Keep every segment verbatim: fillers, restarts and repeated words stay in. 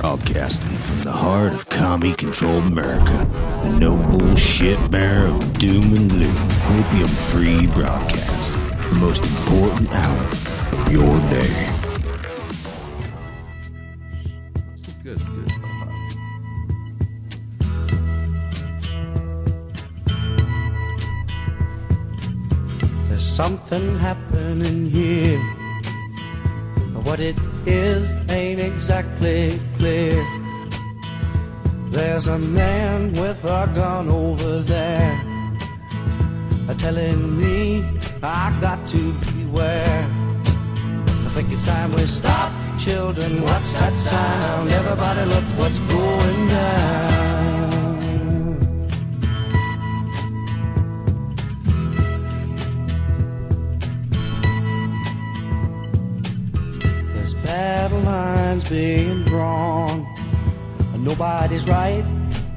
Broadcasting from the heart of commie-controlled America, the no bullshit bearer of doom and gloom, opium-free broadcast, the most important hour of your day. Good, good. There's something happening here, but what it is ain't exactly clear. There's a man with a gun over there telling me I got to beware. I think it's time we stop, children, what's that sound? Everybody look what's going down. There's battle lines being drawn, and nobody's right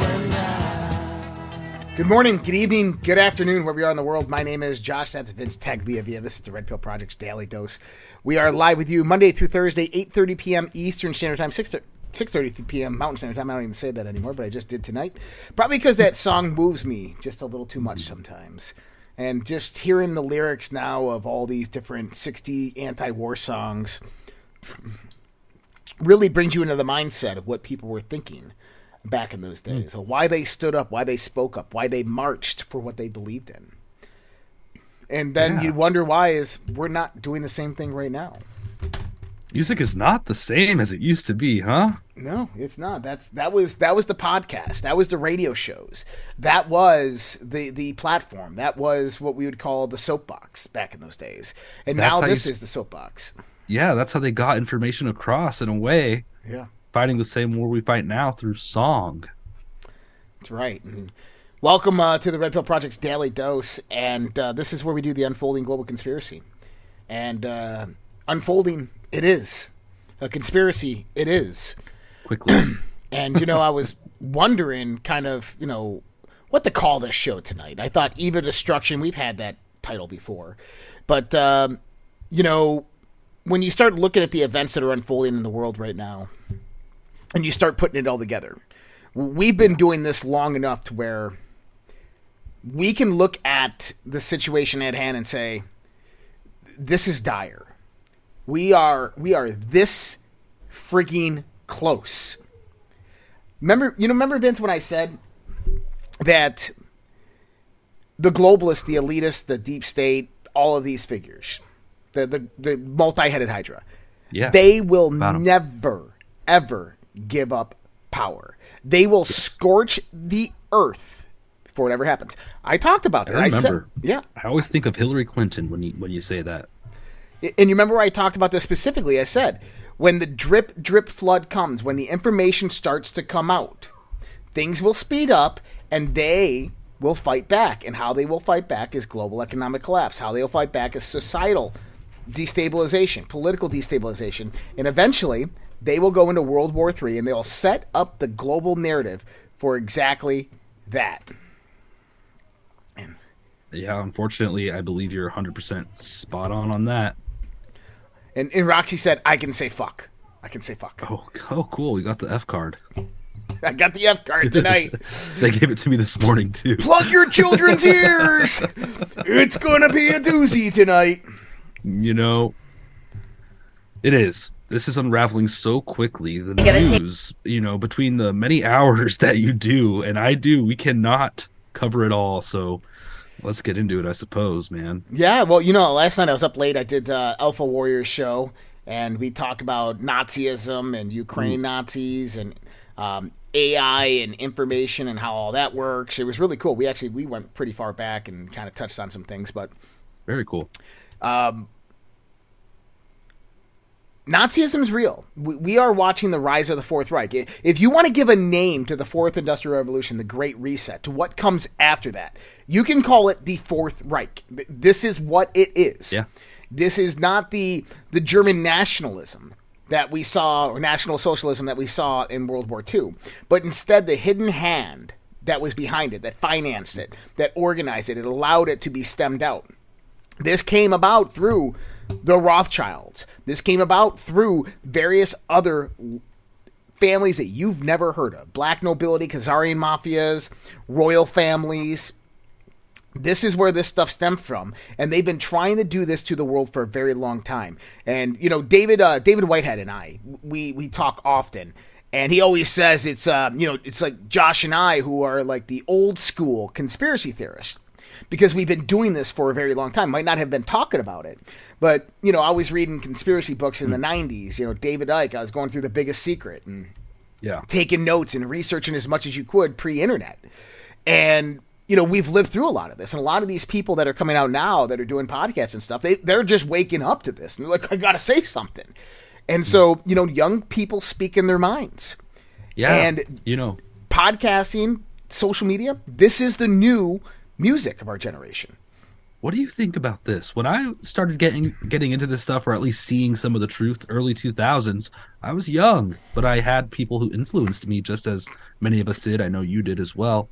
Good morning, good evening, good afternoon, wherever you are in the world. My name is Josh. That's Vince Tagliavia. This is the Red Pill Project's Daily Dose. We are live with you Monday through Thursday, eight thirty p.m. Eastern Standard Time, six thirty p.m. Mountain Standard Time. I don't even say that anymore, but I just did tonight. Probably because that song moves me just a little too much sometimes. And just hearing the lyrics now of all these different sixty anti-war songs really brings you into the mindset of what people were thinking back in those days. Mm. So why they stood up, why they spoke up, why they marched for what they believed in. And then yeah. you wonder why is we're not doing the same thing right now. Music is not the same as it used to be, huh? No, it's not. That's that was that was the podcast. That was the radio shows. That was the the platform. That was what we would call the soapbox back in those days. And that's now this you, is the soapbox. Yeah, that's how they got information across in a way. Yeah. Fighting the same war we fight now through song. That's right. Mm-hmm. Welcome uh, to the Red Pill Project's Daily Dose, and uh, this is where we do the unfolding global conspiracy. And uh, unfolding, it is. A conspiracy, it is. Quickly. And, you know, I was wondering kind of, you know, what to call this show tonight. I thought Eva Destruction, we've had that title before. But, um, you know, when you start looking at the events that are unfolding in the world right now, and you start putting it all together, we've been doing this long enough to where we can look at the situation at hand and say, this is dire. We are we are this freaking close. Remember, you know, remember, Vince, when I said that the globalists, the elitists, the deep state, all of these figures, the the, the multi-headed hydra, yeah, they will never, ever give up power. They will yes. scorch the earth. For whatever happens, I talked about that. I remember. I said, yeah, I always think of Hillary Clinton when you when you say that. And you remember I talked about this specifically. I said when the drip drip flood comes, when the information starts to come out, things will speed up, and they will fight back. And how they will fight back is global economic collapse. How they will fight back is societal destabilization, political destabilization, and eventually they will go into World War Three, and they'll set up the global narrative for exactly that. Yeah, unfortunately, I believe you're one hundred percent spot on on that. And, and Roxy said, I can say fuck. I can say fuck. Oh, oh cool. We got the F card. I got the F card tonight. They gave it to me this morning, too. Plug your children's ears. It's going to be a doozy tonight. You know, it is. This is unraveling so quickly. The news, take- you know, between the many hours that you do and I do, we cannot cover it all. So Let's get into it, I suppose, man. Yeah, well, you know, last night I was up late. I did uh, Alpha Warriors show, and we talk about Nazism and Ukraine mm. Nazis and um, A I and information and how all that works. It was really cool. We actually we went pretty far back and kind of touched on some things, but very cool. Um, Nazism is real. We, we are watching the rise of the Fourth Reich. If you want to give a name to the Fourth Industrial Revolution, the Great Reset, to what comes after that, you can call it the Fourth Reich. This is what it is. Yeah. This is not the the German nationalism that we saw, or National Socialism that we saw in World War Two, but instead the hidden hand that was behind it, that financed it, that organized it, it allowed it to be stemmed out. This came about through the Rothschilds. This came about through various other families that you've never heard of. Black nobility, Khazarian mafias, royal families. This is where this stuff stemmed from, and they've been trying to do this to the world for a very long time. And, you know, David uh, David Whitehead and I, we, we talk often, and he always says it's, uh, you know, it's like Josh and I who are like the old school conspiracy theorists, because we've been doing this for a very long time. Might not have been talking about it, but, you know, I was reading conspiracy books in the nineties. You know, David Icke, I was going through The Biggest Secret and yeah. taking notes and researching as much as you could pre-internet. And, you know, we've lived through a lot of this. And a lot of these people that are coming out now that are doing podcasts and stuff, they, they're just waking up to this. And they're like, I got to say something. And so, you know, young people speak in their minds. Yeah, and, you know, podcasting, social media, this is the new music of our generation. What do you think about this? When I started getting getting into this stuff, or at least seeing some of the truth, early two thousands, I was young, but I had people who influenced me, just as many of us did. I know you did as well.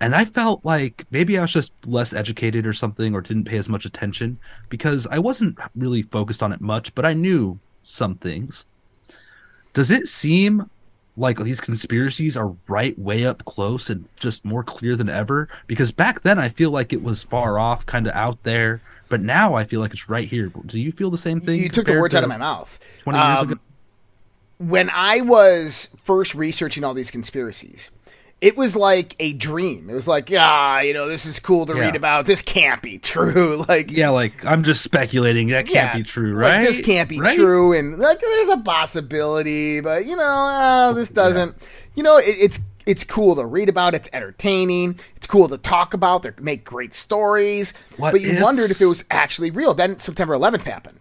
And I felt like maybe I was just less educated or something, or didn't pay as much attention, because I wasn't really focused on it much, but I knew some things. Does it seem like these conspiracies are right way up close and just more clear than ever? Because back then I feel like it was far off, kind of out there, but now I feel like it's right here. Do you feel the same thing? You took the words to out of my mouth. twenty um, years ago? When I was first researching all these conspiracies, it was like a dream. It was like, ah, you know, this is cool to yeah. read about. This can't be true. Like, yeah, like I'm just speculating. That can't yeah, be true, right? Like, this can't be right? true, and like, there's a possibility, but you know, uh, this doesn't. Yeah. You know, it, it's it's cool to read about. It's entertaining. It's cool to talk about. They make great stories. What but you ifs? wondered if it was actually real. Then September eleventh happened.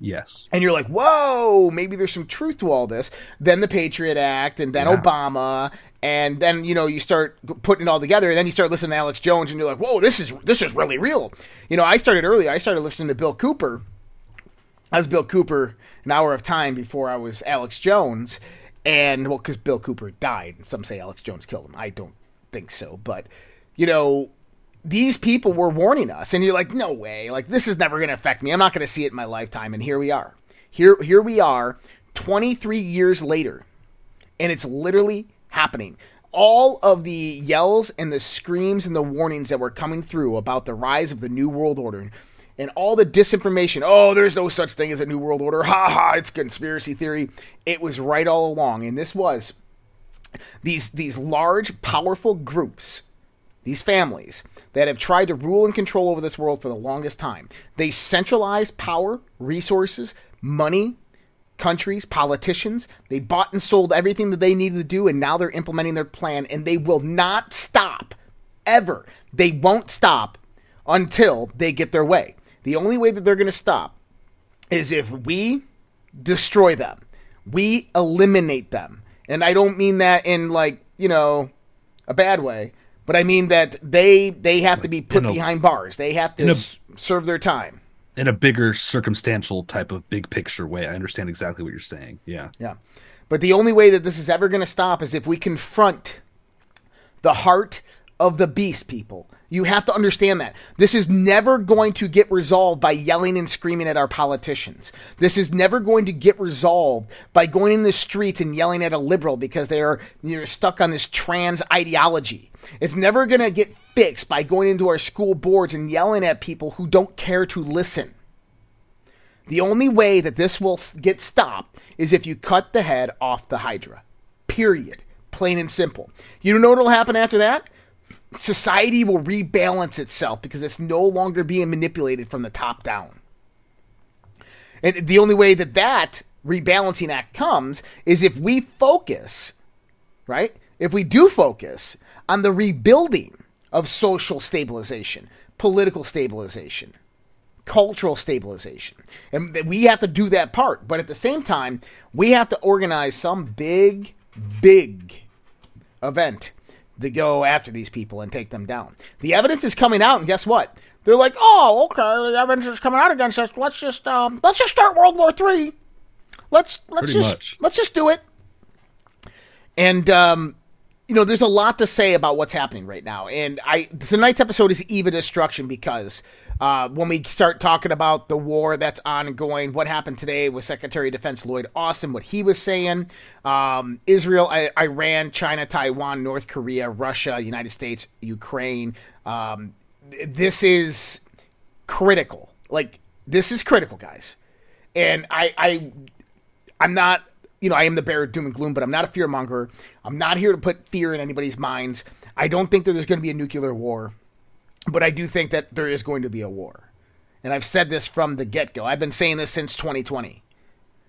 Yes. And you're like, whoa, maybe there's some truth to all this. Then the Patriot Act, and then yeah. Obama, and then, you know, you start putting it all together, and then you start listening to Alex Jones, and you're like, whoa, this is this is really real. You know, I started early. I started listening to Bill Cooper. I was Bill Cooper an hour of time before I was Alex Jones. And, well, because Bill Cooper died. Some say Alex Jones killed him. I don't think so. But, you know, these people were warning us, and you're like, no way, like this is never going to affect me. I'm not going to see it in my lifetime. And here we are, here, here we are twenty-three years later, and it's literally happening. All of the yells and the screams and the warnings that were coming through about the rise of the New World Order and all the disinformation. Oh, there's no such thing as a New World Order. Ha ha. It's conspiracy theory. It was right all along. And this was these, these large, powerful groups, these families that have tried to rule and control over this world for the longest time. They centralize power, resources, money, countries, politicians. They bought and sold everything that they needed to do, and now they're implementing their plan, and they will not stop, ever. They won't stop until they get their way. The only way that they're going to stop is if we destroy them. We eliminate them. And I don't mean that in, like, you know, a bad way. But I mean that they they have to be put a, behind bars. They have to a, s- serve their time. In a bigger circumstantial type of big picture way. I understand exactly what you're saying. Yeah. Yeah. But the only way that this is ever going to stop is if we confront the heart of the beast, people. You have to understand that. This is never going to get resolved by yelling and screaming at our politicians. This is never going to get resolved by going in the streets and yelling at a liberal because they are you're stuck on this trans ideology. It's never going to get fixed by going into our school boards and yelling at people who don't care to listen. The only way that this will get stopped is if you cut the head off the Hydra. Period. Plain and simple. You know what will happen after that? society will rebalance itself because it's no longer being manipulated from the top down. And the only way that that rebalancing act comes is if we focus, right? If we do focus on the rebuilding of social stabilization, political stabilization, cultural stabilization. And we have to do that part. But at the same time, we have to organize some big, big event to go after these people and take them down. The evidence is coming out, and guess what? They're like, oh, okay, the evidence is coming out against us. Let's just um, let's just start World War Three. Let's let's Pretty just much. let's just do it. And um, you know, there's a lot to say about what's happening right now. And I tonight's episode is Eve of Destruction because uh, when we start talking about the war that's ongoing, what happened today with Secretary of Defense Lloyd Austin, what he was saying, um, Israel, I- Iran, China, Taiwan, North Korea, Russia, United States, Ukraine. Um, this is critical. Like this is critical, guys. And I, I I'm not. You know, I am the bearer of doom and gloom, but I'm not a fear monger. I'm not here to put fear in anybody's minds. I don't think that there's going to be a nuclear war, but I do think that there is going to be a war. And I've said this from the get-go. I've been saying this since twenty twenty.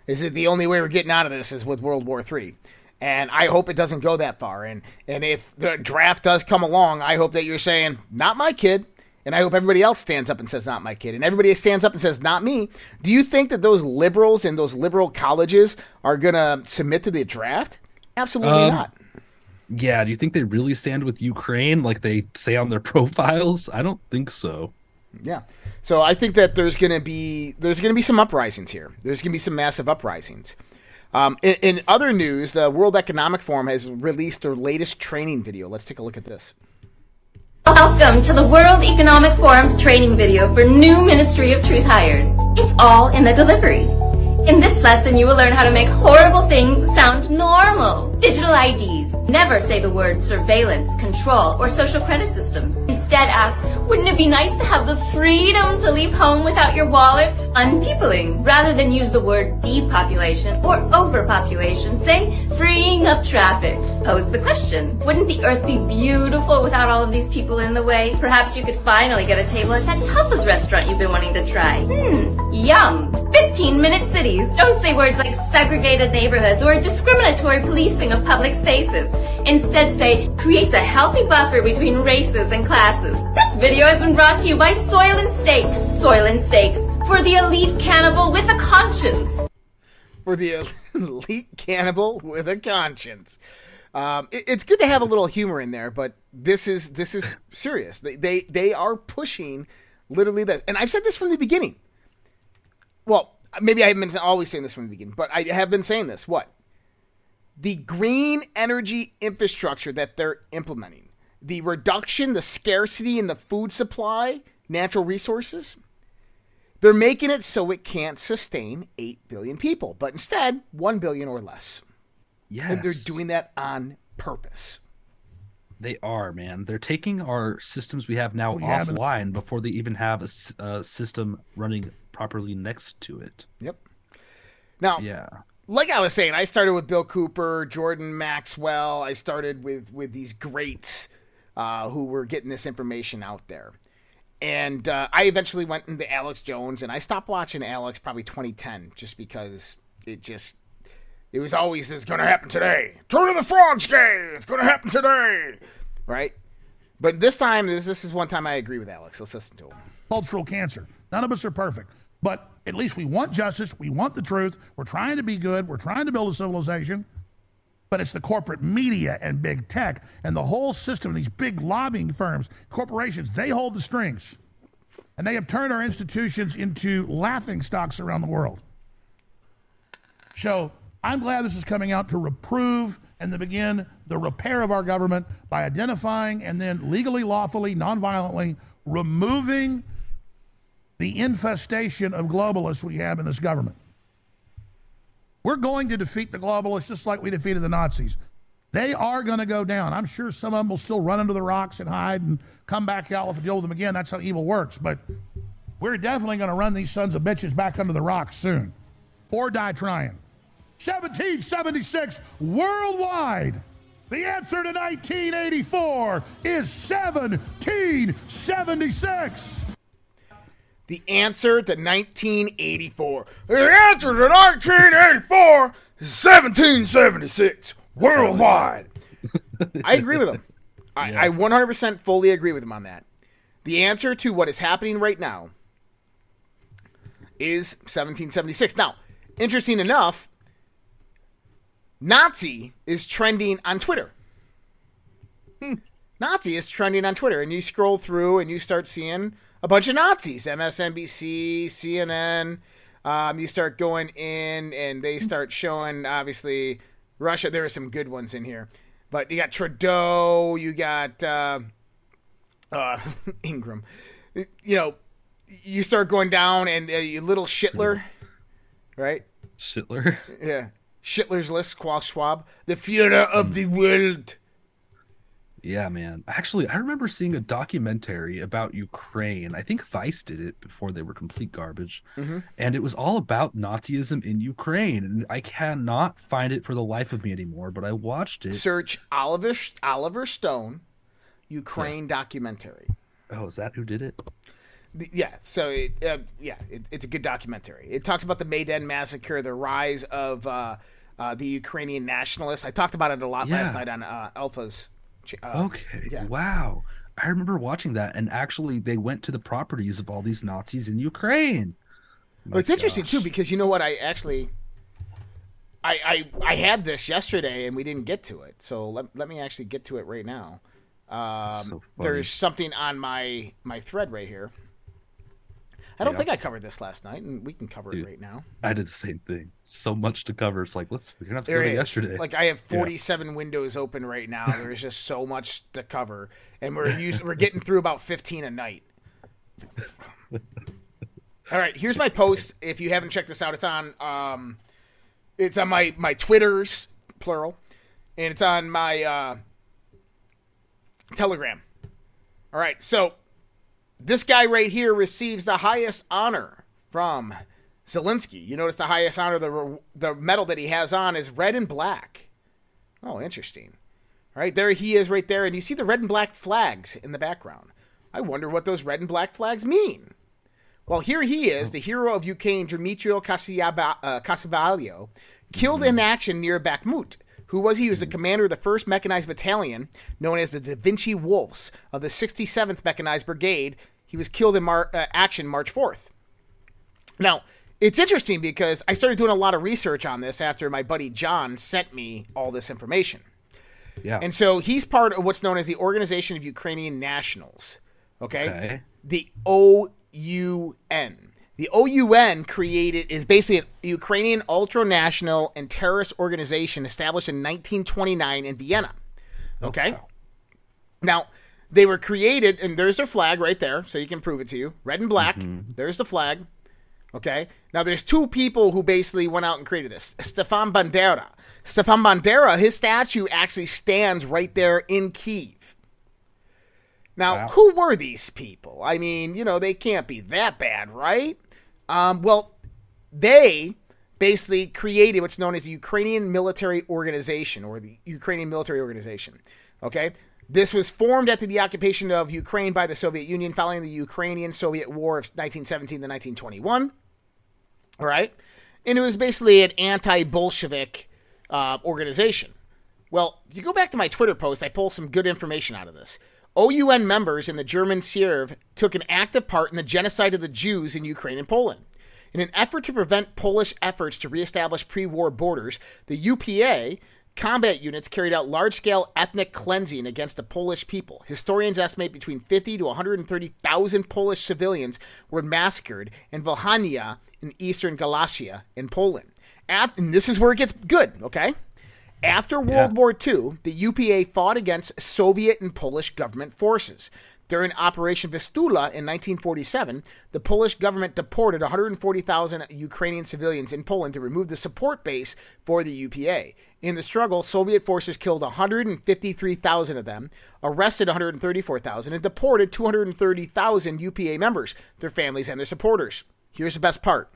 Is it the only way we're getting out of this is with World War Three? And I hope it doesn't go that far. And and if the draft does come along, I hope that you're saying, not my kid. And I hope everybody else stands up and says, not my kid. And everybody stands up and says, not me. Do you think that those liberals and those liberal colleges are going to submit to the draft? Absolutely um, not. Yeah. Do you think they really stand with Ukraine like they say on their profiles? I don't think so. Yeah. So I think that there's going to be there's going to be some uprisings here. There's going to be some massive uprisings. Um, in, in other news, the World Economic Forum has released their latest training video. Let's take a look at this. Welcome to the World Economic Forum's training video for new Ministry of Truth hires. It's all in the delivery. In this lesson, you will learn how to make horrible things sound normal. Digital I Ds. Never say the words surveillance, control, or social credit systems. Instead ask, wouldn't it be nice to have the freedom to leave home without your wallet? Unpeopling. Rather than use the word depopulation or overpopulation, say freeing up traffic. Pose the question, wouldn't the earth be beautiful without all of these people in the way? Perhaps you could finally get a table at that tapas restaurant you've been wanting to try. Hmm, yum. fifteen-minute cities. Don't say words like segregated neighborhoods or discriminatory policing of public spaces. Instead say, creates a healthy buffer between races and classes. This video has been brought to you by Soil and Steaks. Soil and Steaks, for the elite cannibal with a conscience. For the elite cannibal with a conscience. Um, it, it's good to have a little humor in there, but this is this is serious. They they, they are pushing literally that. And I've said this from the beginning. Well, maybe I haven't been always saying this from the beginning, but I have been saying this. What? The green energy infrastructure that they're implementing, the reduction, the scarcity in the food supply, natural resources, they're making it so it can't sustain eight billion people, but instead one billion or less. Yes. And they're doing that on purpose. They are, man. They're taking our systems we have now we offline have before they even have a, a system running properly next to it. Yep. Now, yeah. Like I was saying, I started with Bill Cooper, Jordan Maxwell. I started with, with these greats uh, who were getting this information out there. And uh, I eventually went into Alex Jones, and I stopped watching Alex probably twenty ten just because it just, it was always, it's going to happen today. Turn to the frogs, gay. It's going to happen today. Right? But this time, this, this is one time I agree with Alex. Let's listen to him. Cultural cancer. None of us are perfect. But at least we want justice. We want the truth. We're trying to be good. We're trying to build a civilization. But it's the corporate media and big tech and the whole system, these big lobbying firms, corporations, they hold the strings. And they have turned our institutions into laughing stocks around the world. So I'm glad this is coming out to reprove and to begin the repair of our government by identifying and then legally, lawfully, nonviolently removing the infestation of globalists we have in this government. We're going to defeat the globalists just like we defeated the Nazis. They are going to go down. I'm sure some of them will still run under the rocks and hide and come back out. We'll have to deal with them again. That's how evil works. But we're definitely going to run these sons of bitches back under the rocks soon. Or die trying. seventeen seventy-six worldwide The answer to nineteen eighty-four is seventeen seventy-six. The answer to nineteen eighty-four. The answer to nineteen eighty-four is seventeen seventy-six worldwide. I agree with him. I, yeah. I one hundred percent fully agree with him on that. The answer to what is happening right now is seventeen seventy-six. Now, interesting enough, Nazi is trending on Twitter. Hmm. Nazi is trending on Twitter. And you scroll through and you start seeing a bunch of Nazis. M S N B C, C N N. Um, you start going in and they start showing, obviously, Russia. There are some good ones in here. But you got Trudeau. You got uh, uh, Ingram. You know, you start going down and uh, you little Schittler. Right? Schittler? Yeah. Schittler's List, Klaus Schwab, the Führer of the world. Yeah, man. Actually, I remember seeing a documentary about Ukraine. I think Vice did it before they were complete garbage. Mm-hmm. And it was all about Nazism in Ukraine. And I cannot find it for the life of me anymore, but I watched it. Search Oliver, Oliver Stone, Ukraine yeah. documentary. Oh, is that who did it? Yeah, so it, uh, yeah, it, it's a good documentary. It talks about the Maidan massacre, the rise of uh, uh, the Ukrainian nationalists. I talked about it a lot yeah. last night on uh, Alpha's. Uh, okay, yeah. Wow. I remember watching that, and actually they went to the properties of all these Nazis in Ukraine. My well, it's gosh. Interesting, too, because you know what? I actually I, I I had this yesterday, and we didn't get to it. So let, let me actually get to it right now. Um, so there's something on my, my thread right here. I don't yeah. think I covered this last night, and we can cover Dude, it right now. I did the same thing. So much to cover. It's like, let's, we're going to have to there go to yesterday. Like, I have forty-seven yeah. windows open right now. There's just so much to cover, and we're using, we're getting through about fifteen a night. All right, here's my post. If you haven't checked this out, it's on um, it's on my, my Twitters, plural, and it's on my uh, Telegram. All right, so this guy right here receives the highest honor from Zelensky. You notice the highest honor, the re- the medal that he has on is red and black. Oh, interesting. All right, there he is right there, and you see the red and black flags in the background. I wonder what those red and black flags mean. Well, here he is, the hero of Ukraine, Dmytro Kasyavalyo, uh, Kasyavalyo, killed in action near Bakhmut. Who was he? He was the commander of the first Mechanized Battalion, known as the Da Vinci Wolves, of the sixty-seventh Mechanized Brigade. He was killed in Mar- uh, action March fourth. Now, it's interesting because I started doing a lot of research on this after my buddy John sent me all this information. Yeah. And so he's part of what's known as the Organization of Ukrainian Nationals. Okay? Okay. The O U N. The O U N created is basically a Ukrainian ultranational and terrorist organization established in nineteen twenty-nine in Vienna. Okay. Oh, wow. Now, they were created, and there's their flag right there, so you can prove it to you. Red and black. Mm-hmm. There's the flag. Okay. Now, there's two people who basically went out and created this. Stefan Bandera. Stefan Bandera, his statue actually stands right there in Kyiv. Now, wow. Who were these people? I mean, you know, they can't be that bad, right? Um, well, they basically created what's known as the Ukrainian Military Organization, or the Ukrainian Military Organization, okay? This was formed after the occupation of Ukraine by the Soviet Union following the Ukrainian-Soviet War of nineteen seventeen to nineteen twenty-one, all right? And it was basically an anti-Bolshevik uh, organization. Well, if you go back to my Twitter post, I pulled some good information out of this. O U N members in the German Sierv took an active part in the genocide of the Jews in Ukraine and Poland. In an effort to prevent Polish efforts to reestablish pre-war borders, the U P A combat units carried out large-scale ethnic cleansing against the Polish people. Historians estimate between fifty to one hundred thirty thousand Polish civilians were massacred in Volhynia in eastern Galicia in Poland. After, and this is where it gets good, okay? After World yeah. War Two, the U P A fought against Soviet and Polish government forces. During Operation Vistula in nineteen forty-seven, the Polish government deported one hundred forty thousand Ukrainian civilians in Poland to remove the support base for the U P A. In the struggle, Soviet forces killed one hundred fifty-three thousand of them, arrested one hundred thirty-four thousand, and deported two hundred thirty thousand U P A members, their families, and their supporters. Here's the best part.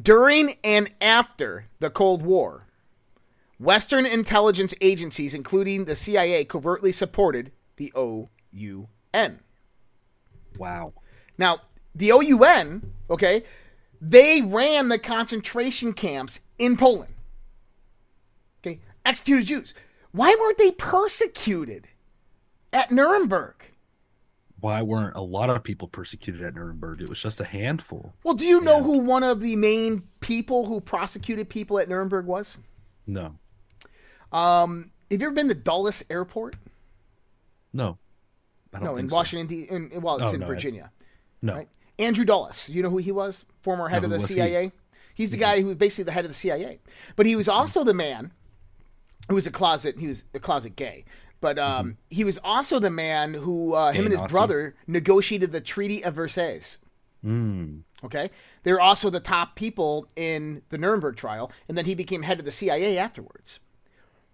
During and after the Cold War, Western intelligence agencies, including the C I A, covertly supported the O U N. Wow. Now, the O U N, okay, they ran the concentration camps in Poland. Okay, executed Jews. Why weren't they persecuted at Nuremberg? Why weren't a lot of people persecuted at Nuremberg? It was just a handful. Well, do you know yeah. who one of the main people who prosecuted people at Nuremberg was? No. Um, have you ever been to Dulles Airport? No. I don't no, think in so. Washington, D. In, well, it's oh, in no, Virginia. I, no. Right? Andrew Dulles. You know who he was? Former head no, of the C I A. He? He's the guy who was basically the head of the C I A. But he was also the man who was a closet. He was a closet gay. But um, mm-hmm. he was also the man who, uh, him and his Nazi. brother, negotiated the Treaty of Versailles. Mm. Okay? They were also the top people in the Nuremberg trial, and then he became head of the C I A afterwards.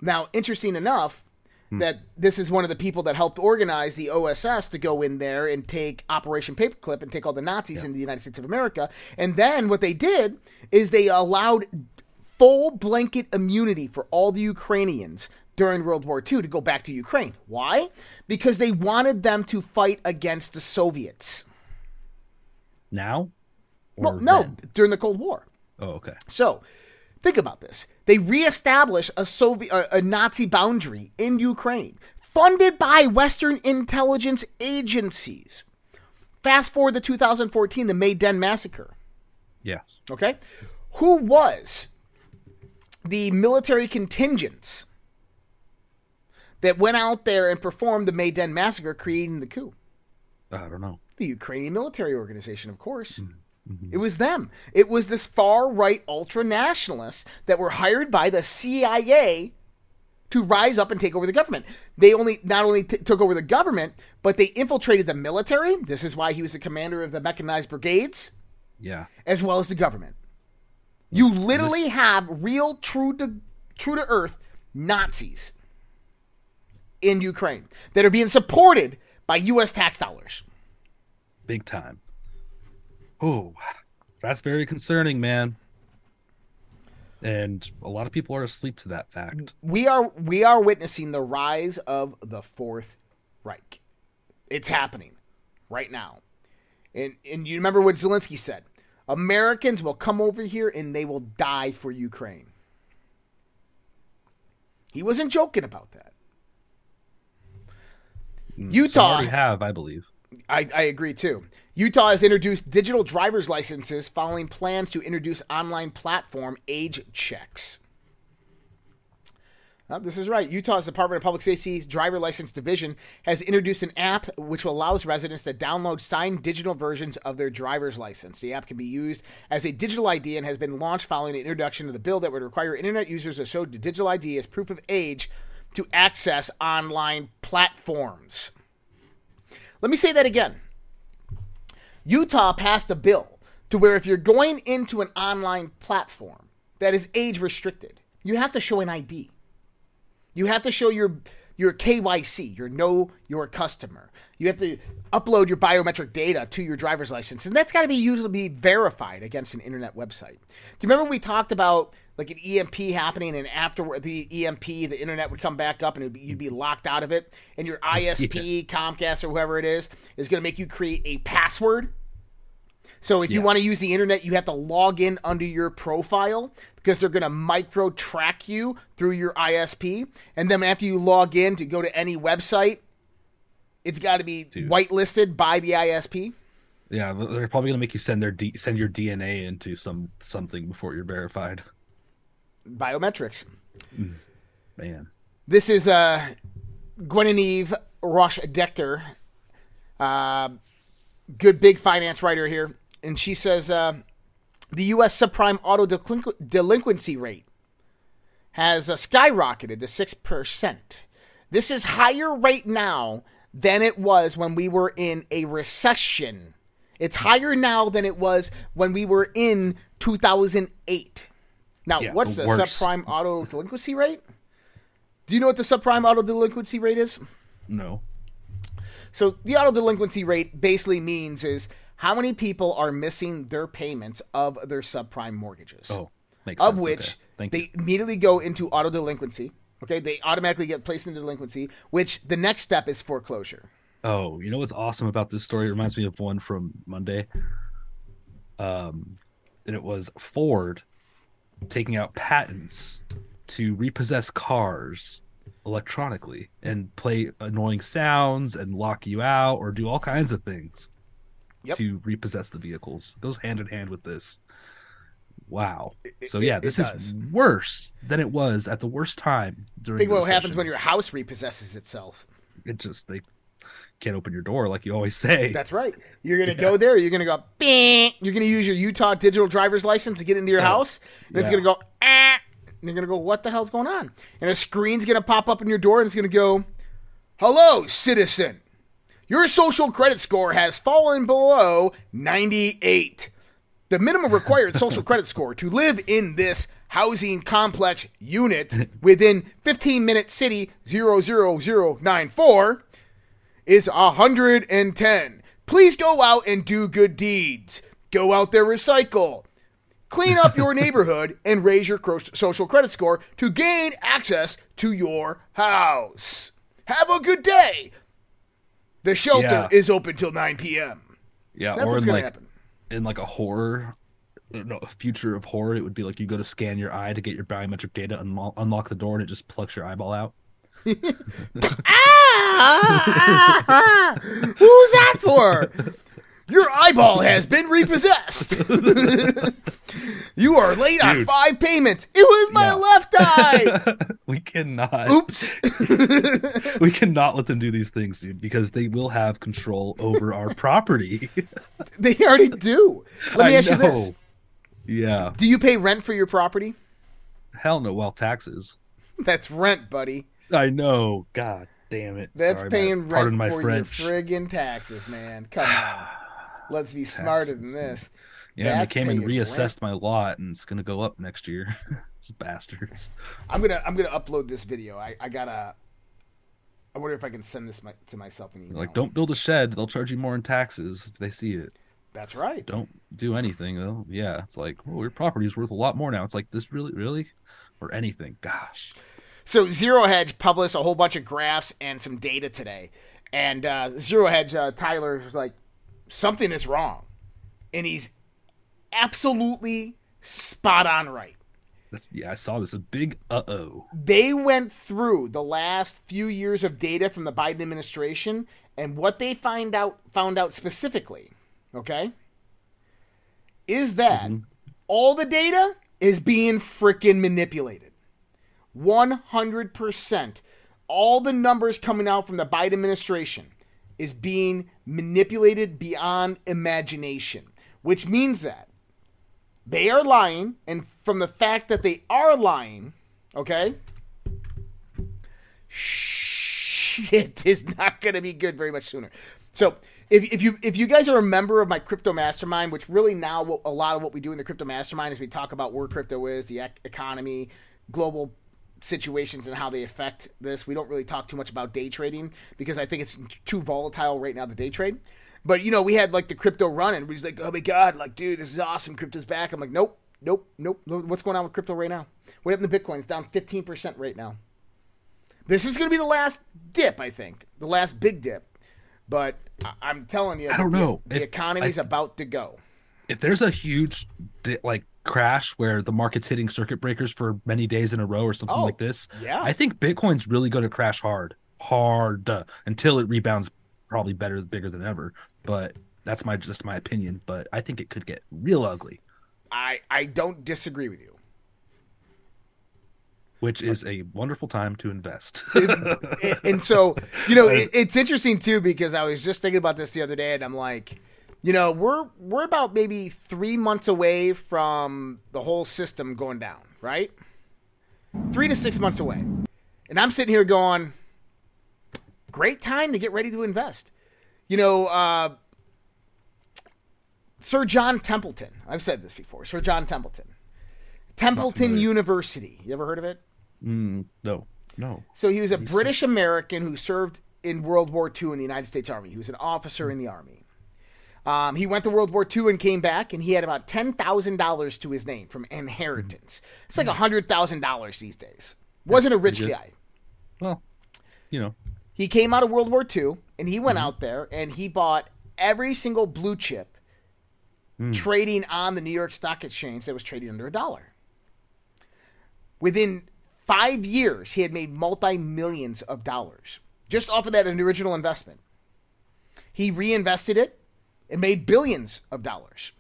Now, interesting enough, mm. that this is one of the people that helped organize the O S S to go in there and take Operation Paperclip and take all the Nazis yeah. into the United States of America. And then what they did is they allowed full blanket immunity for all the Ukrainians during World War Two to go back to Ukraine. Why? Because they wanted them to fight against the Soviets. Now? Well, no, then? during the Cold War. Oh, okay. So, think about this. They reestablished a Soviet, a, a Nazi boundary in Ukraine, funded by Western intelligence agencies. Fast forward to two thousand fourteen, the Maidan massacre. Yes. Okay? Who was the military contingents that went out there and performed the Maidan massacre, creating the coup? I don't know. The Ukrainian military organization, of course. Mm-hmm. It was them. It was this far-right ultra-nationalists that were hired by the C I A to rise up and take over the government. They only not only t- took over the government, but they infiltrated the military. This is why he was the commander of the mechanized brigades. Yeah. As well as the government. You literally this- have real, true to, true to earth Nazis in Ukraine that are being supported by U S tax dollars. Big time. Oh, that's very concerning, man. And a lot of people are asleep to that fact. We are we are witnessing the rise of the Fourth Reich. It's happening right now. And and you remember what Zelensky said. Americans will come over here and they will die for Ukraine. He wasn't joking about that. Utah already have, I believe. I, I agree, too. Utah has introduced digital driver's licenses following plans to introduce online platform age checks. Well, this is right. Utah's Department of Public Safety's Driver License Division has introduced an app which allows residents to download signed digital versions of their driver's license. The app can be used as a digital I D and has been launched following the introduction of the bill that would require Internet users to show the digital I D as proof of age to access online platforms. Let me say that again. Utah passed a bill to where if you're going into an online platform that is age restricted, you have to show an I D. You have to show your your K Y C, your know your customer. You have to upload your biometric data to your driver's license, and that's got to be usually be verified against an internet website. Do you remember we talked about like an E M P happening, and after the E M P, the internet would come back up, and it'd be, you'd be locked out of it, and your I S P, yeah. Comcast, or whoever it is, is going to make you create a password. So if yeah. you want to use the internet, you have to log in under your profile because they're going to micro track you through your I S P. And then after you log in to go to any website, it's got to be Dude. whitelisted by the I S P. Yeah, they're probably going to make you send their D- send your D N A into some something before you're verified. Biometrics. Man. This is uh, Guinevere Roche-Dechter, uh, good big finance writer here. And she says uh, the U S subprime auto delinqu- delinquency rate has uh, skyrocketed to six percent. This is higher right now than it was when we were in a recession. It's higher now than it was when we were in two thousand eight. Now, yeah, what's the, the subprime auto delinquency rate? Do you know what the subprime auto delinquency rate is? No. So the auto delinquency rate basically means is how many people are missing their payments of their subprime mortgages. Oh, Makes of sense, which okay. they you. immediately go into auto delinquency. Okay, they automatically get placed into delinquency, which the next step is foreclosure. Oh, you know what's awesome about this story? It reminds me of one from Monday. Um, and it was Ford taking out patents to repossess cars electronically and play annoying sounds and lock you out or do all kinds of things yep. to repossess the vehicles. It goes hand in hand with this. Wow. So yeah, this is worse than it was at the worst time during the recession. Think what happens when your house repossesses itself. It just, they can't open your door like you always say. That's right. You're going to yeah. go there. You're going to go, bing. You're going to use your Utah digital driver's license to get into your oh. house. And yeah. it's going to go, ah. And you're going to go, what the hell's going on? And a screen's going to pop up in your door and it's going to go, hello, citizen. Your social credit score has fallen below ninety-eight. The minimum required social credit score to live in this housing complex unit within fifteen-minute city zero zero zero nine four is one hundred ten. Please go out and do good deeds. Go out there, recycle. Clean up your neighborhood and raise your social credit score to gain access to your house. Have a good day. The shelter yeah. is open till nine p.m. Yeah, that's or what's going like- to happen. In like a horror, no, future of horror, it would be like you go to scan your eye to get your biometric data, unlo- unlock the door, and it just plucks your eyeball out. ah, ah, ah, who's that for? Your eyeball has been repossessed. You are late Dude. on five payments. It was my no. left eye. We cannot. Oops. We cannot let them do these things, dude, because they will have control over our property. They already do. Let me I ask know. you this. Yeah. Do you pay rent for your property? Hell no. Well, taxes. That's rent, buddy. I know. God damn it. That's Sorry, paying man. rent my for French. your friggin' taxes, man. Come on. Let's be smarter taxes. than this. Yeah, and they came and reassessed rent. my lot, and it's gonna go up next year. Those bastards. I'm gonna I'm gonna upload this video. I, I gotta. I wonder if I can send this my, to myself an email. Like, don't build a shed. They'll charge you more in taxes if they see it. That's right. Don't do anything though. Yeah, it's like, well, your property's worth a lot more now. It's like this really, really, or anything. Gosh. So Zero Hedge published a whole bunch of graphs and some data today, and uh, Zero Hedge uh, Tyler was like, something is wrong, and he's absolutely spot on right. That's, yeah, I saw this. A big uh-oh. They went through the last few years of data from the Biden administration and what they find out found out specifically, okay, is that mm-hmm. all the data is being freaking manipulated. one hundred percent. All the numbers coming out from the Biden administration is being manipulated beyond imagination. Which means that they are lying, and from the fact that they are lying, okay, shit is not going to be good very much sooner. So if if you if you guys are a member of my crypto mastermind, which really now a lot of what we do in the crypto mastermind is we talk about where crypto is, the economy, global situations and how they affect this. We don't really talk too much about day trading because I think it's too volatile right now, the day trade. But, you know, we had, like, the crypto run, and we was like, oh, my God, like, dude, this is awesome. Crypto's back. I'm like, nope, nope, nope. What's going on with crypto right now? What happened to Bitcoin? It's down fifteen percent right now. This is going to be the last dip, I think, the last big dip. But I- I'm telling you, I don't the, know. the if, economy's I, about to go. If there's a huge, di- like, crash where the market's hitting circuit breakers for many days in a row or something oh, like this, yeah. I think Bitcoin's really going to crash hard, hard, uh, until it rebounds probably better, bigger than ever. But that's my just my opinion. But I think it could get real ugly. I, I don't disagree with you. Which is a wonderful time to invest. it, and so, you know, it, it's interesting, too, because I was just thinking about this the other day. And I'm like, you know, we're we're about maybe three months away from the whole system going down, right? Three to six months away. And I'm sitting here going, great time to get ready to invest. You know, uh, Sir John Templeton. I've said this before. Sir John Templeton. Templeton University. You ever heard of it? Mm, no. No. So he was a British American who served in World War Two in the United States Army. He was an officer in the Army. Um, he went to World War Two and came back, and he had about ten thousand dollars to his name from inheritance. It's like one hundred thousand dollars these days. Wasn't a rich guy. Well, you know. He came out of World War Two, and he went mm-hmm. out there, and he bought every single blue chip mm. trading on the New York Stock Exchange that was trading under a dollar. Within five years, he had made multi-millions of dollars just off of that original investment. He reinvested it and made billions of dollars.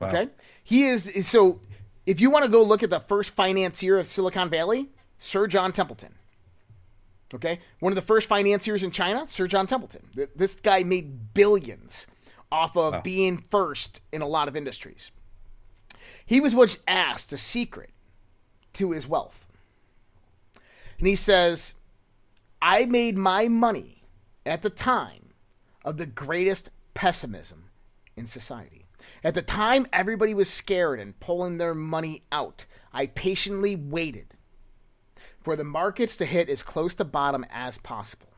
Wow. Okay? He is, so if you want to go look at the first financier of Silicon Valley, Sir John Templeton. Okay? One of the first financiers in China, Sir John Templeton. This guy made billions off of wow. being first in a lot of industries. He was once asked a secret to his wealth. And he says, I made my money at the time of the greatest pessimism in society. At the time, everybody was scared and pulling their money out. I patiently waited for the markets to hit as close to bottom as possible.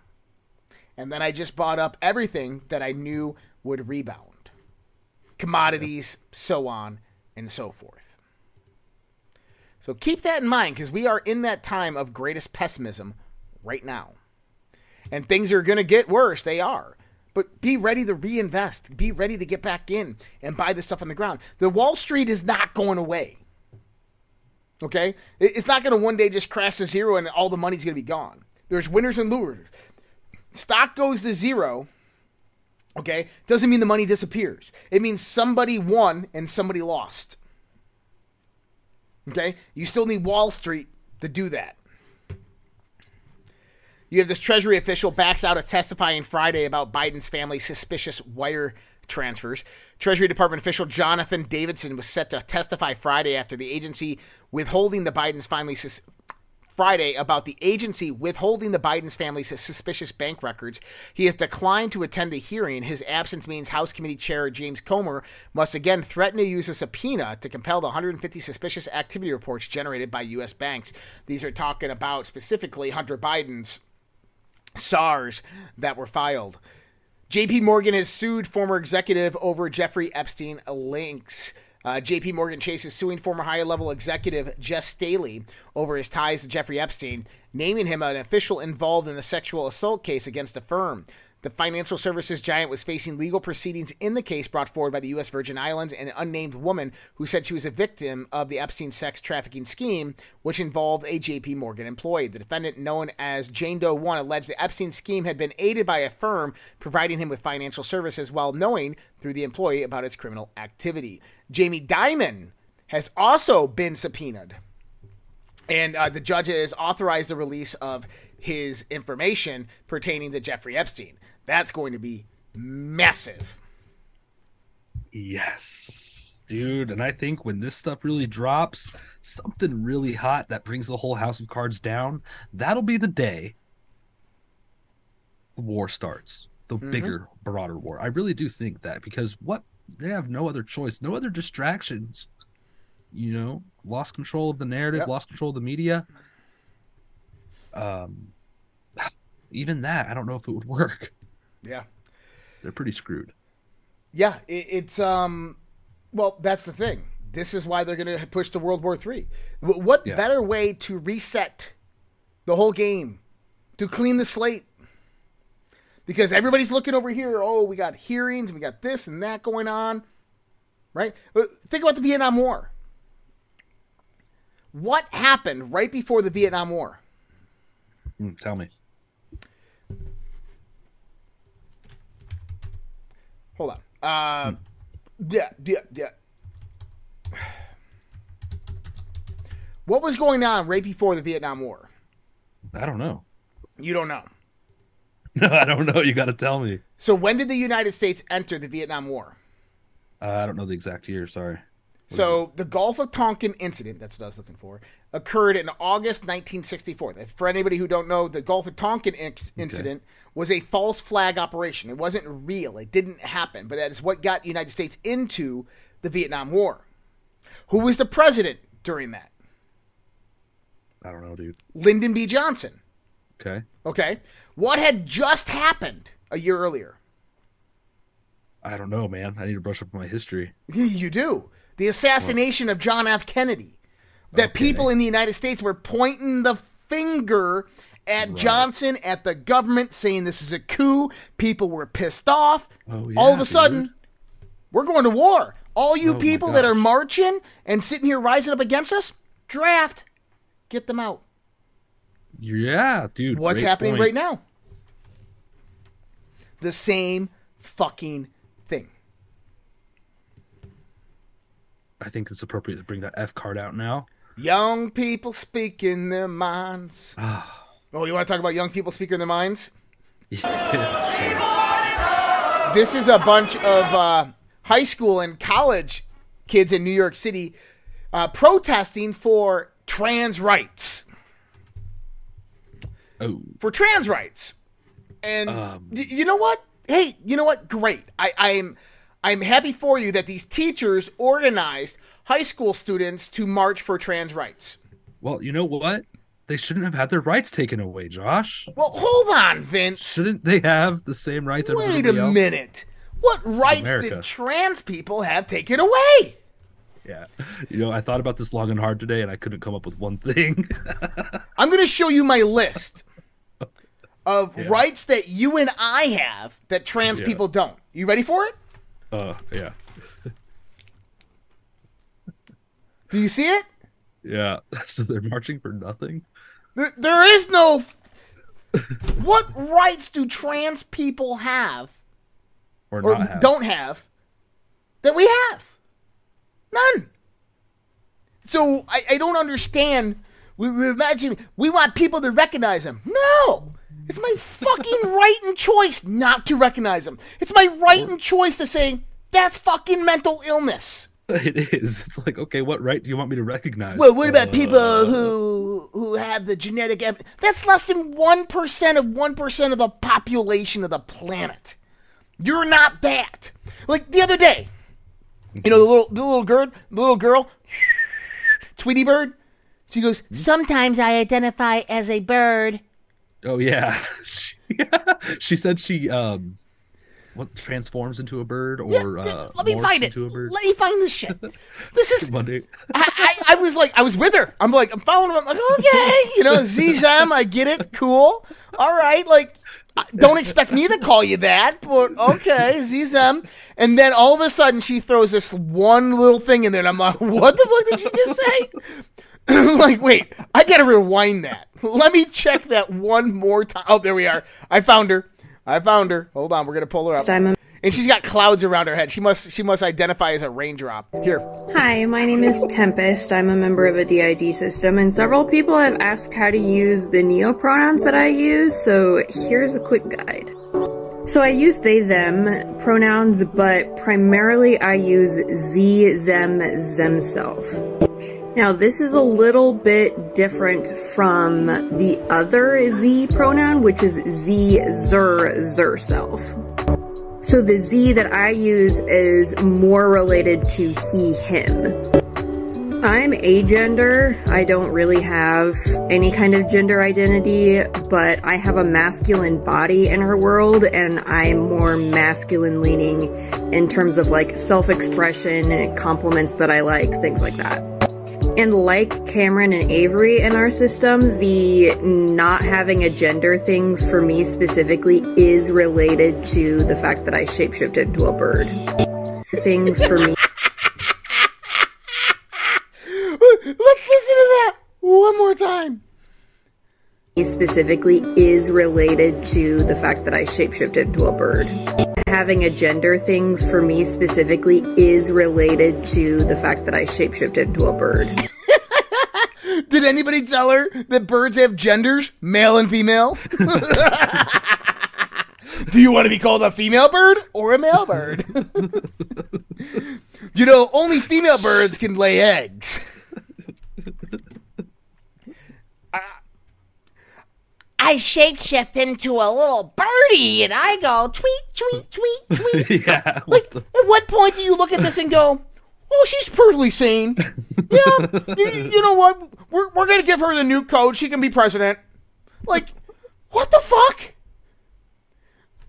And then I just bought up everything that I knew would rebound. Commodities, so on and so forth. So keep that in mind, because we are in that time of greatest pessimism right now. And things are going to get worse. They are. But be ready to reinvest. Be ready to get back in and buy the stuff on the ground. The Wall Street is not going away. Okay? It's not going to one day just crash to zero and all the money's going to be gone. There's winners and losers. Stock goes to zero. Okay? Doesn't mean the money disappears. It means somebody won and somebody lost. Okay, you still need Wall Street to do that. You have this Treasury official backs out of testifying Friday about Biden's family's suspicious wire transfers. Treasury Department official Jonathan Davidson was set to testify Friday after the agency withholding the Biden's family's sus- Friday about the agency withholding the Biden's family's suspicious bank records. He has declined to attend the hearing. His absence means House Committee Chair James Comer must again threaten to use a subpoena to compel the one hundred fifty suspicious activity reports generated by U S banks. These are talking about specifically Hunter Biden's S A Rs that were filed. J P Morgan has sued former executive over Jeffrey Epstein links. Uh, J P Morgan Chase is suing former high-level executive Jess Staley over his ties to Jeffrey Epstein, naming him an official involved in the sexual assault case against the firm. The financial services giant was facing legal proceedings in the case brought forward by the U S. Virgin Islands and an unnamed woman who said she was a victim of the Epstein sex trafficking scheme, which involved a J P Morgan employee. The defendant, known as Jane Doe One, alleged the Epstein scheme had been aided by a firm providing him with financial services while knowing through the employee about its criminal activity. Jamie Dimon has also been subpoenaed, and uh, the judge has authorized the release of his information pertaining to Jeffrey Epstein. That's going to be massive. Yes, dude. And I think when this stuff really drops, something really hot that brings the whole house of cards down, that'll be the day the war starts, the mm-hmm. bigger, broader war. I really do think that, because what they have no other choice, no other distractions. You know, lost control of the narrative, yep. lost control of the media. Um, even that, I don't know if it would work. Yeah. They're pretty screwed. Yeah, it, it's, um, well, that's the thing. This is why they're going to push to World War Three. What yeah. better way to reset the whole game, to clean the slate? Because everybody's looking over here. Oh, we got hearings. We got this and that going on, right? Think about the Vietnam War. What happened right before the Vietnam War? Mm, tell me. Hold on. Uh, yeah, yeah, yeah. What was going on right before the Vietnam War? I don't know. You don't know? No, I don't know. You got to tell me. So when did the United States enter the Vietnam War? Uh, I don't know the exact year. Sorry. What so the Gulf of Tonkin incident, that's what I was looking for, occurred in August nineteen sixty-four. For anybody who don't know, the Gulf of Tonkin ex- incident okay. was a false flag operation. It wasn't real. It didn't happen. But that is what got the United States into the Vietnam War. Who was the president during that? I don't know, dude. Lyndon B. Johnson. Okay. Okay. What had just happened a year earlier? I don't know, man. I need to brush up my history. You do. The assassination of John F. Kennedy. That okay. people in the United States were pointing the finger at right. Johnson, at the government, saying this is a coup. People were pissed off. Oh, yeah, all of a sudden, dude. We're going to war. All you oh, people that are marching and sitting here rising up against us, draft. Get them out. Yeah, dude. What's happening point. right now? The same fucking thing. I think it's appropriate to bring that F card out now. Young people speaking their minds. Oh, oh you want to talk about young people speaking their minds? Yeah. This is a bunch of uh, high school and college kids in New York City uh, protesting for trans rights. Oh. For trans rights. And um. y- you know what? Hey, you know what? Great. I, I'm... I'm happy for you that these teachers organized high school students to march for trans rights. Well, you know what? They shouldn't have had their rights taken away, Josh. Well, hold on, Vince. Shouldn't they have the same rights as everybody else? Wait a minute. What rights did trans people have taken away? Yeah. You know, I thought about this long and hard today, and I couldn't come up with one thing. I'm going to show you my list of yeah. rights that you and I have that trans yeah. people don't. You ready for it? Uh, yeah. Do you see it? Yeah. So they're marching for nothing? There, there is no... What rights do trans people have? Or, or not have. Don't have. That we have. None. So I, I don't understand. We, we imagine we want people to recognize them. No! It's my fucking right and choice not to recognize them. It's my right and choice to say, that's fucking mental illness. It is. It's like, okay, what right do you want me to recognize? Well, what about uh, people who who have the genetic... Ep- that's less than one percent of one percent of the population of the planet. You're not that. Like, the other day, you know, the little, the little girl, the little girl, Tweety Bird, she goes, sometimes I identify as a bird. Oh yeah, she, she said she um, what transforms into a bird or yeah, th- uh, let me find it. Let me find this shit. This is Monday. I, I, I was like, I was with her. I'm like, I'm following her. I'm like, okay, you know, Zizam, I get it. Cool. All right, like, don't expect me to call you that, but okay, Zizam. And then all of a sudden, she throws this one little thing in there, and I'm like, what the fuck did she just say? Like, wait, I gotta rewind that. Let me check that one more time. Oh, there we are. I found her. I found her. Hold on, we're gonna pull her up. Diamond. And she's got clouds around her head. She must she must identify as a raindrop. Here. Hi, my name is Tempest. I'm a member of a D I D system, and several people have asked how to use the neopronouns that I use, so here's a quick guide. So I use they, them pronouns, but primarily I use ze, zem, zemself. Now, this is a little bit different from the other Z pronoun, which is Z, zer, zerself. So the Z that I use is more related to he, him. I'm agender. I don't really have any kind of gender identity, but I have a masculine body in her world, and I'm more masculine leaning in terms of like self-expression, compliments that I like, things like that. And like Cameron and Avery in our system, the not having a gender thing for me specifically is related to the fact that I shapeshifted into a bird. Thing for me. Let's listen to that one more time. Specifically is related to the fact that I shapeshifted into a bird. Having a gender thing for me specifically is related to the fact that I shapeshifted into a bird. Did anybody tell her that birds have genders, male and female? Do you want to be called a female bird or a male bird? You know, only female birds can lay eggs. I shapeshift into a little birdie, and I go, tweet, tweet, tweet, tweet. Yeah, like, what the... at what point do you look at this and go, oh, she's perfectly sane. Yeah, you, you know what? We're, we're going to give her the new code. She can be president. Like, what the fuck?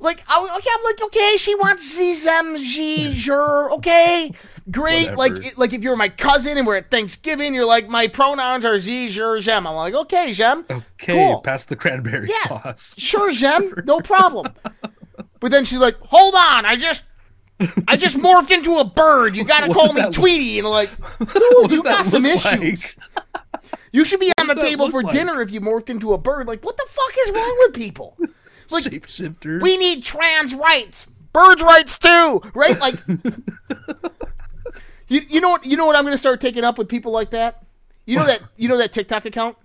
Like, I, okay, I'm like, okay, she wants these um, she, sure, okay, great. Whatever. Like, it, like if you're my cousin and we're at Thanksgiving, you're like, my pronouns are ze, sure, Jem. I'm like, okay, Jem. Okay, cool. Pass the cranberry yeah, sauce. Sure, Jem, sure. No problem. But then she's like, hold on, I just, I just morphed into a bird. You gotta call me Tweety, and like, dude, you got some issues. You should be on the table for dinner if you morphed into a bird. Like, what the fuck is wrong with people? Like, shapeshifters. We need trans rights, birds' rights too, right? Like, you you know what you know what I'm gonna start taking up with people like that. You know that you know that TikTok account.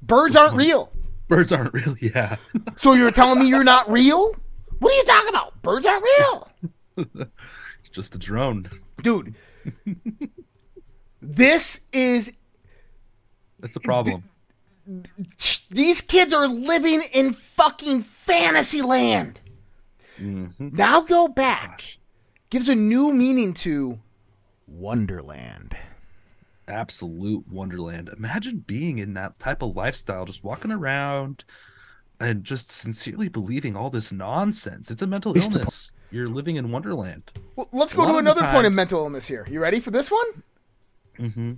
Birds aren't real. Birds aren't real. Yeah. So you're telling me you're not real? What are you talking about? Birds aren't real. It's just a drone, dude. This is. That's a problem. Th- these kids are living in fucking fantasy land. Mm-hmm. Now go back. Gosh. Gives a new meaning to Wonderland. Absolute Wonderland. Imagine being in that type of lifestyle, just walking around and just sincerely believing all this nonsense. It's a mental illness. You're living in Wonderland. Well, let's go to another point of mental illness here. You ready for this one? Mm-hmm.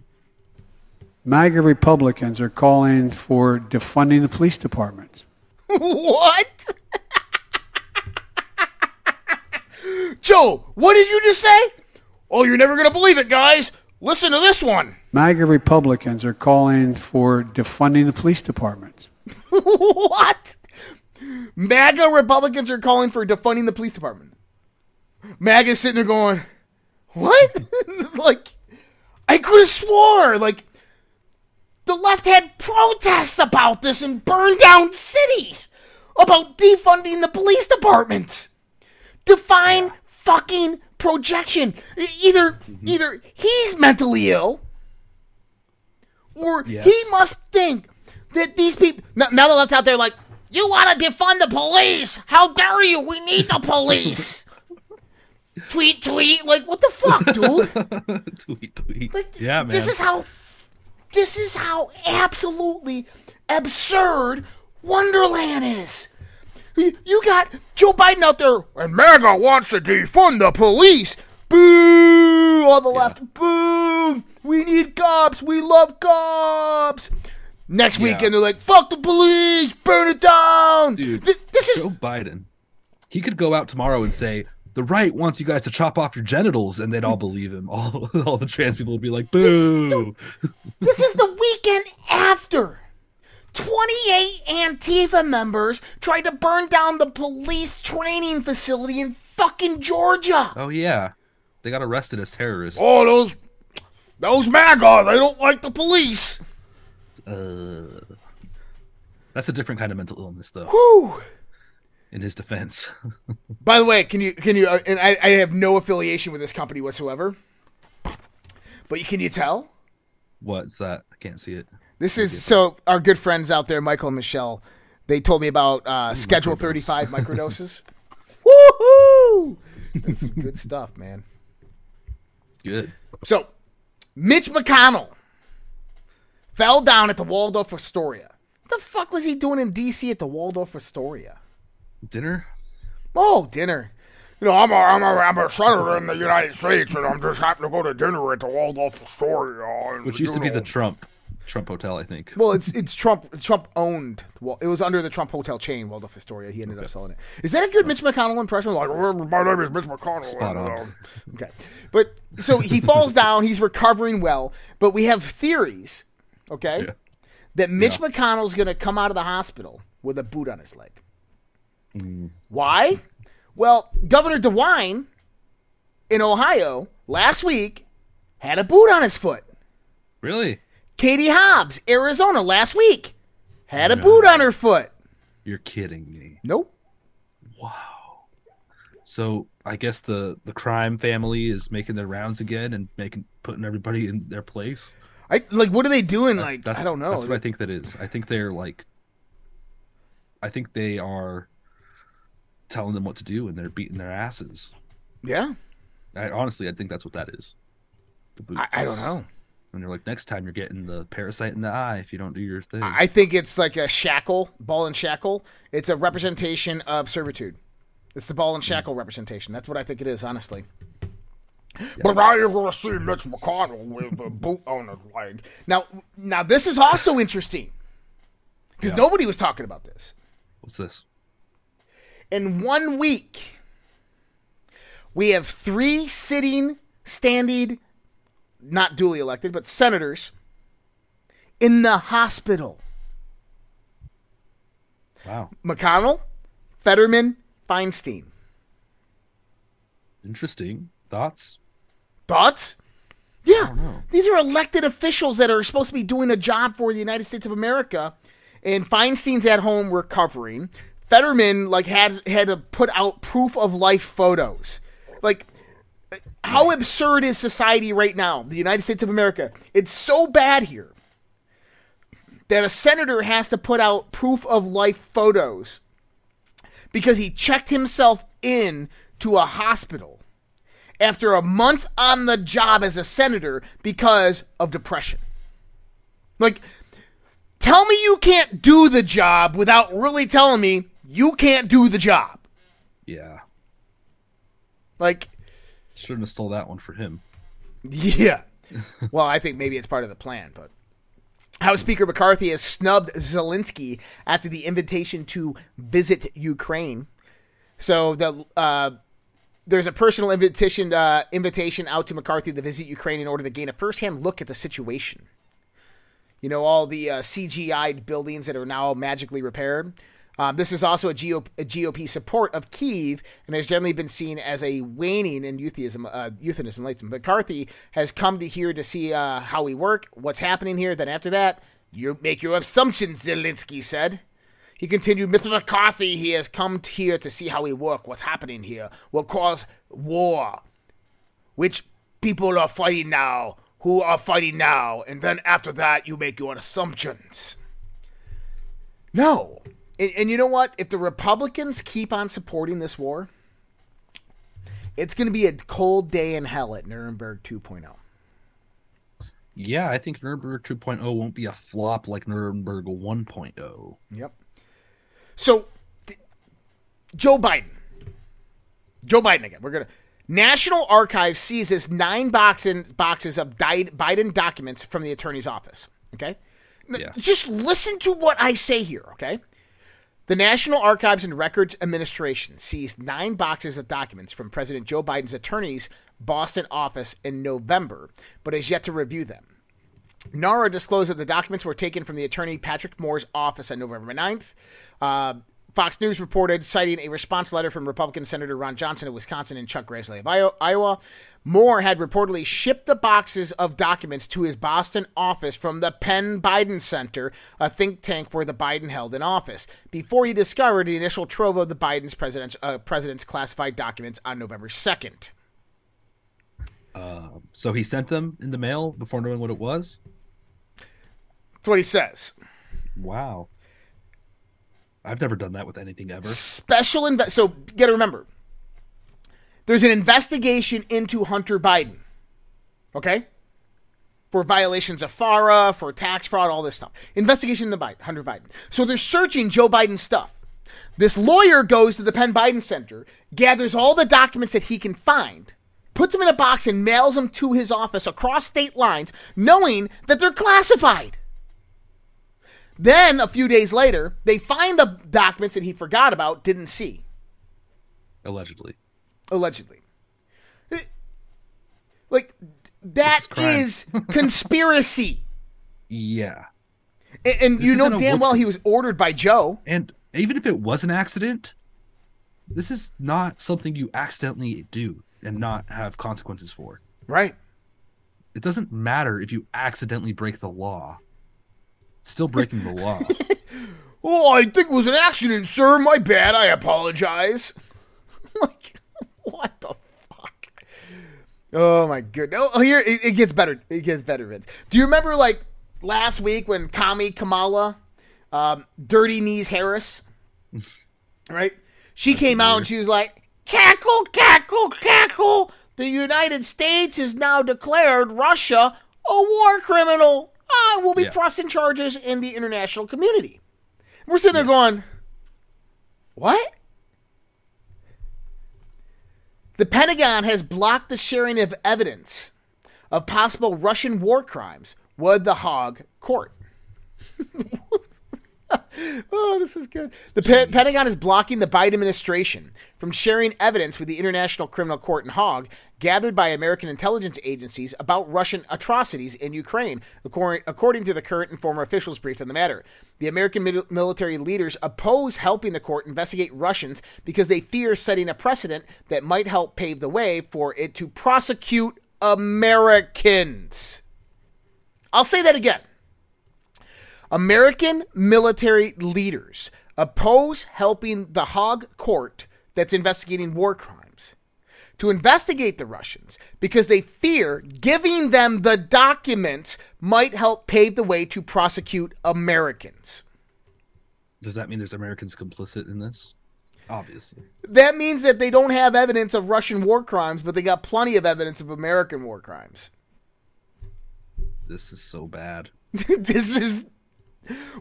MAGA Republicans are calling for defunding the police departments. What? Joe, what did you just say? Oh, you're never going to believe it, guys. Listen to this one. MAGA Republicans are calling for defunding the police departments. What? MAGA Republicans are calling for defunding the police department. MAGA's sitting there going, what? Like, I could have swore, like, the left had protests about this and burned down cities about defunding the police departments. Define fucking projection. Either mm-hmm. either he's mentally ill or yes. he must think that these people... Now, now the left's out there like, you want to defund the police? How dare you? We need the police. Tweet, tweet. Like, what the fuck, dude? Tweet, tweet. Like, yeah, man. This is how... This is how absolutely absurd Wonderland is. You got Joe Biden out there, and MAGA wants to defund the police. Boo! All the yeah. left, boo! We need cops. We love cops. Next yeah. weekend, they're like, fuck the police. Burn it down. Dude, this, this is Joe Biden. He could go out tomorrow and say, the right wants you guys to chop off your genitals, and they'd all believe him. All, all the trans people would be like, boo. This, this is the weekend after. twenty-eight Antifa members tried to burn down the police training facility in fucking Georgia. Oh, yeah. They got arrested as terrorists. Oh, those those MAGA, they don't like the police. Uh, that's a different kind of mental illness, though. Whew. In his defense. By the way, can you can you uh, and I, I have no affiliation with this company whatsoever. But can you tell? What's that? I can't see it. This is so our good friends out there, Michael and Michelle. They told me about uh, Ooh, Schedule microdose. thirty-five microdoses. Woohoo! That's some good stuff, man. Good. So, Mitch McConnell fell down at the Waldorf Astoria. What the fuck was he doing in D C at the Waldorf Astoria? Dinner? Oh, dinner. You know, I'm a, I'm a, I'm a senator in the United States, and I'm just happy to go to dinner at the Waldorf Astoria. Which used to know. be the Trump, Trump Hotel, I think. Well, it's it's Trump Trump owned. Well, it was under the Trump Hotel chain, Waldorf Astoria. He ended okay. up selling it. Is that a good Mitch McConnell impression? Like, my name is Mitch McConnell. Spot on. Okay. But, so he falls down. He's recovering well. But we have theories, okay, yeah. that Mitch yeah. McConnell's going to come out of the hospital with a boot on his leg. Why? Well, Governor DeWine in Ohio last week had a boot on his foot. Really? Katie Hobbs, Arizona, last week had a no. boot on her foot. You're kidding me. Nope. Wow. So I guess the, the crime family is making their rounds again and making putting everybody in their place. I like. What are they doing? Like that's, I don't know. That's what like, I think that is. I think they're like. I think they are. Telling them what to do and they're beating their asses. Yeah. I, honestly, I think that's what that is. I, I don't know. And they're like, next time you're getting the parasite in the eye if you don't do your thing. I think it's like a shackle, ball and shackle. It's a representation of servitude. It's the ball and shackle representation. That's what I think it is, honestly. Yes. But now you're going to see Mitch McConnell with a boot on his leg. Now, now this is also interesting because yeah. nobody was talking about this. What's this? In one week, we have three sitting, standing, not duly elected, but senators in the hospital. Wow. McConnell, Fetterman, Feinstein. Interesting. Thoughts? Thoughts? Yeah. These are elected officials that are supposed to be doing a job for the United States of America. And Feinstein's at home recovering. Fetterman, like, had, had to put out proof of life photos. Like, how absurd is society right now? The United States of America. It's so bad here that a senator has to put out proof of life photos because he checked himself in to a hospital after a month on the job as a senator because of depression. Like, tell me you can't do the job without really telling me you can't do the job. Yeah. Like, shouldn't have stole that one for him. Yeah. Well, I think maybe it's part of the plan, but House Speaker McCarthy has snubbed Zelensky after the invitation to visit Ukraine. So the uh, there's a personal invitation uh, invitation out to McCarthy to visit Ukraine in order to gain a firsthand look at the situation. You know, all the uh, C G I'd buildings that are now magically repaired. Um, this is also a G O P support of Kyiv and has generally been seen as a waning in euthanism, uh, euthanism lately. McCarthy has come to here to see uh, how we work, what's happening here. Then after that, you make your assumptions, Zelensky said. He continued, Mister McCarthy, he has come here to see how we work, what's happening here, what cause war, which people are fighting now, who are fighting now, and then after that, you make your assumptions. No. And, and you know what? If the Republicans keep on supporting this war, it's going to be a cold day in hell at Nuremberg two point oh. Yeah, I think Nuremberg two point oh won't be a flop like Nuremberg one point oh. Yep. So, th- Joe Biden. Joe Biden again. We're going to... National Archives seizes nine boxes, boxes of di- Biden documents from the attorney's office. Okay? Yeah. Just listen to what I say here, okay? The National Archives and Records Administration seized nine boxes of documents from President Joe Biden's attorney's Boston office in November, but has yet to review them. NARA disclosed that the documents were taken from the attorney Patrick Moore's office on November ninth. Uh, Fox News reported, citing a response letter from Republican Senator Ron Johnson of Wisconsin and Chuck Grassley of Iowa. Moore had reportedly shipped the boxes of documents to his Boston office from the Penn Biden Center, a think tank where the Biden held in office, before he discovered the initial trove of the Biden's president's, uh, president's classified documents on November second. Uh, so he sent them in the mail before knowing what it was? That's what he says. Wow. I've never done that with anything ever. Special inve- So, you got to remember, there's an investigation into Hunter Biden, okay? For violations of FARA, for tax fraud, all this stuff. Investigation into Biden, Hunter Biden. So they're searching Joe Biden's stuff. This lawyer goes to the Penn Biden Center, gathers all the documents that he can find, puts them in a box and mails them to his office across state lines, knowing that they're classified. Then, a few days later, they find the documents that he forgot about, didn't see. Allegedly. Allegedly. Like, that is conspiracy. Yeah. And, and you know damn well he was ordered by Joe. And even if it was an accident, this is not something you accidentally do and not have consequences for. Right. It doesn't matter if you accidentally break the law. Still breaking the law. Oh, I think it was an accident, sir. My bad. I apologize. Like, what the fuck? Oh, my goodness. Oh, here, it, it gets better. It gets better, Vince. Do you remember, like, last week when Kami Kamala, um, Dirty Knees Harris, right? She That's came weird. out and she was like, cackle, cackle, cackle. The United States has now declared Russia a war criminal. I will be yeah. pressing charges in the international community. We're sitting there yeah. going, what? The Pentagon has blocked the sharing of evidence of possible Russian war crimes with the Hague Court. Oh, this is good. The Pe- Pentagon is blocking the Biden administration from sharing evidence with the International Criminal Court in Hague gathered by American intelligence agencies about Russian atrocities in Ukraine, according, according to the current and former officials briefed on the matter. The American mil- military leaders oppose helping the court investigate Russians because they fear setting a precedent that might help pave the way for it to prosecute Americans. I'll say that again. American military leaders oppose helping the Hague Court that's investigating war crimes to investigate the Russians because they fear giving them the documents might help pave the way to prosecute Americans. Does that mean there's Americans complicit in this? Obviously. That means that they don't have evidence of Russian war crimes, but they got plenty of evidence of American war crimes. This is so bad. This is...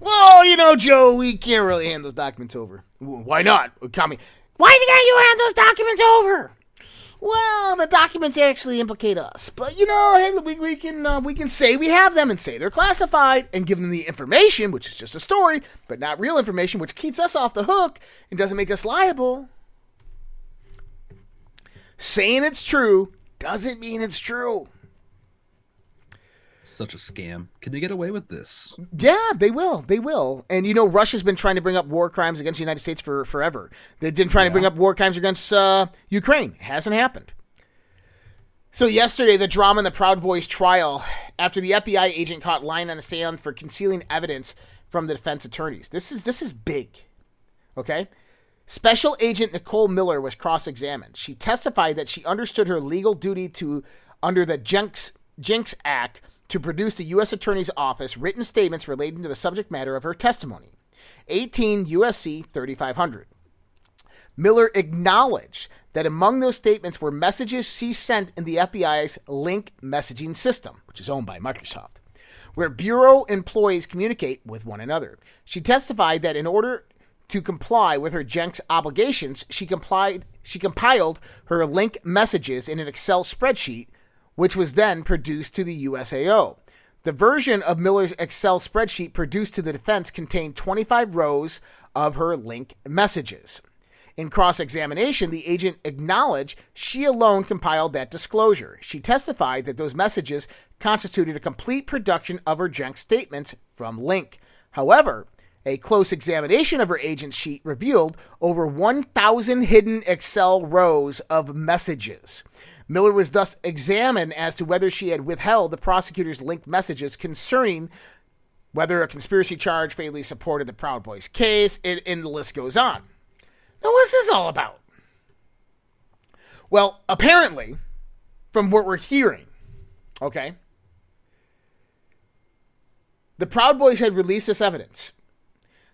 Well, you know, Joe, we can't really hand those documents over. Why not? Why can't you hand those documents over? Well, the documents actually implicate us. But, you know, hey, we, we can uh, we can say we have them and say they're classified and give them the information, which is just a story, but not real information, which keeps us off the hook and doesn't make us liable. Saying it's true doesn't mean it's true. Such a scam. Can they get away with this? Yeah, they will. They will. And, you know, Russia's been trying to bring up war crimes against the United States for forever. They've been trying yeah. to bring up war crimes against uh, Ukraine. It hasn't happened. So yesterday, the drama in the Proud Boys trial after the F B I agent caught lying on the stand for concealing evidence from the defense attorneys. This is this is big. Okay? Special Agent Nicole Miller was cross-examined. She testified that she understood her legal duty to under the Jenks, Jenks Act to produce the U S. Attorney's Office written statements relating to the subject matter of her testimony, eighteen U S C thirty-five hundred. Miller acknowledged that among those statements were messages she sent in the F B I's Link messaging system, which is owned by Microsoft, where bureau employees communicate with one another. She testified that in order to comply with her Jenks obligations, she complied. She compiled her Link messages in an Excel spreadsheet, which was then produced to the U S A O. The version of Miller's Excel spreadsheet produced to the defense contained twenty-five rows of her Link messages. In cross-examination, the agent acknowledged she alone compiled that disclosure. She testified that those messages constituted a complete production of her junk statements from Link. However, a close examination of her agent's sheet revealed over one thousand hidden Excel rows of messages. Miller was thus examined as to whether she had withheld the prosecutor's Link messages concerning whether a conspiracy charge fatally supported the Proud Boys case, and, and the list goes on. Now, what's this all about? Well, apparently, from what we're hearing, okay, the Proud Boys had released this evidence.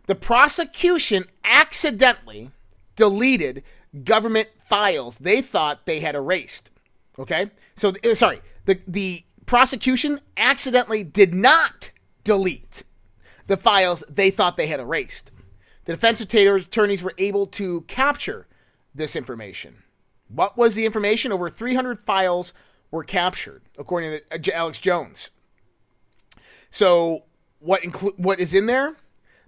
The prosecution accidentally deleted government files they thought they had erased. Okay? So, sorry, the, the prosecution accidentally did not delete the files they thought they had erased. The defense attorneys were able to capture this information. What was the information? Over three hundred files were captured, according to Alex Jones. So, what inclu- what is in there?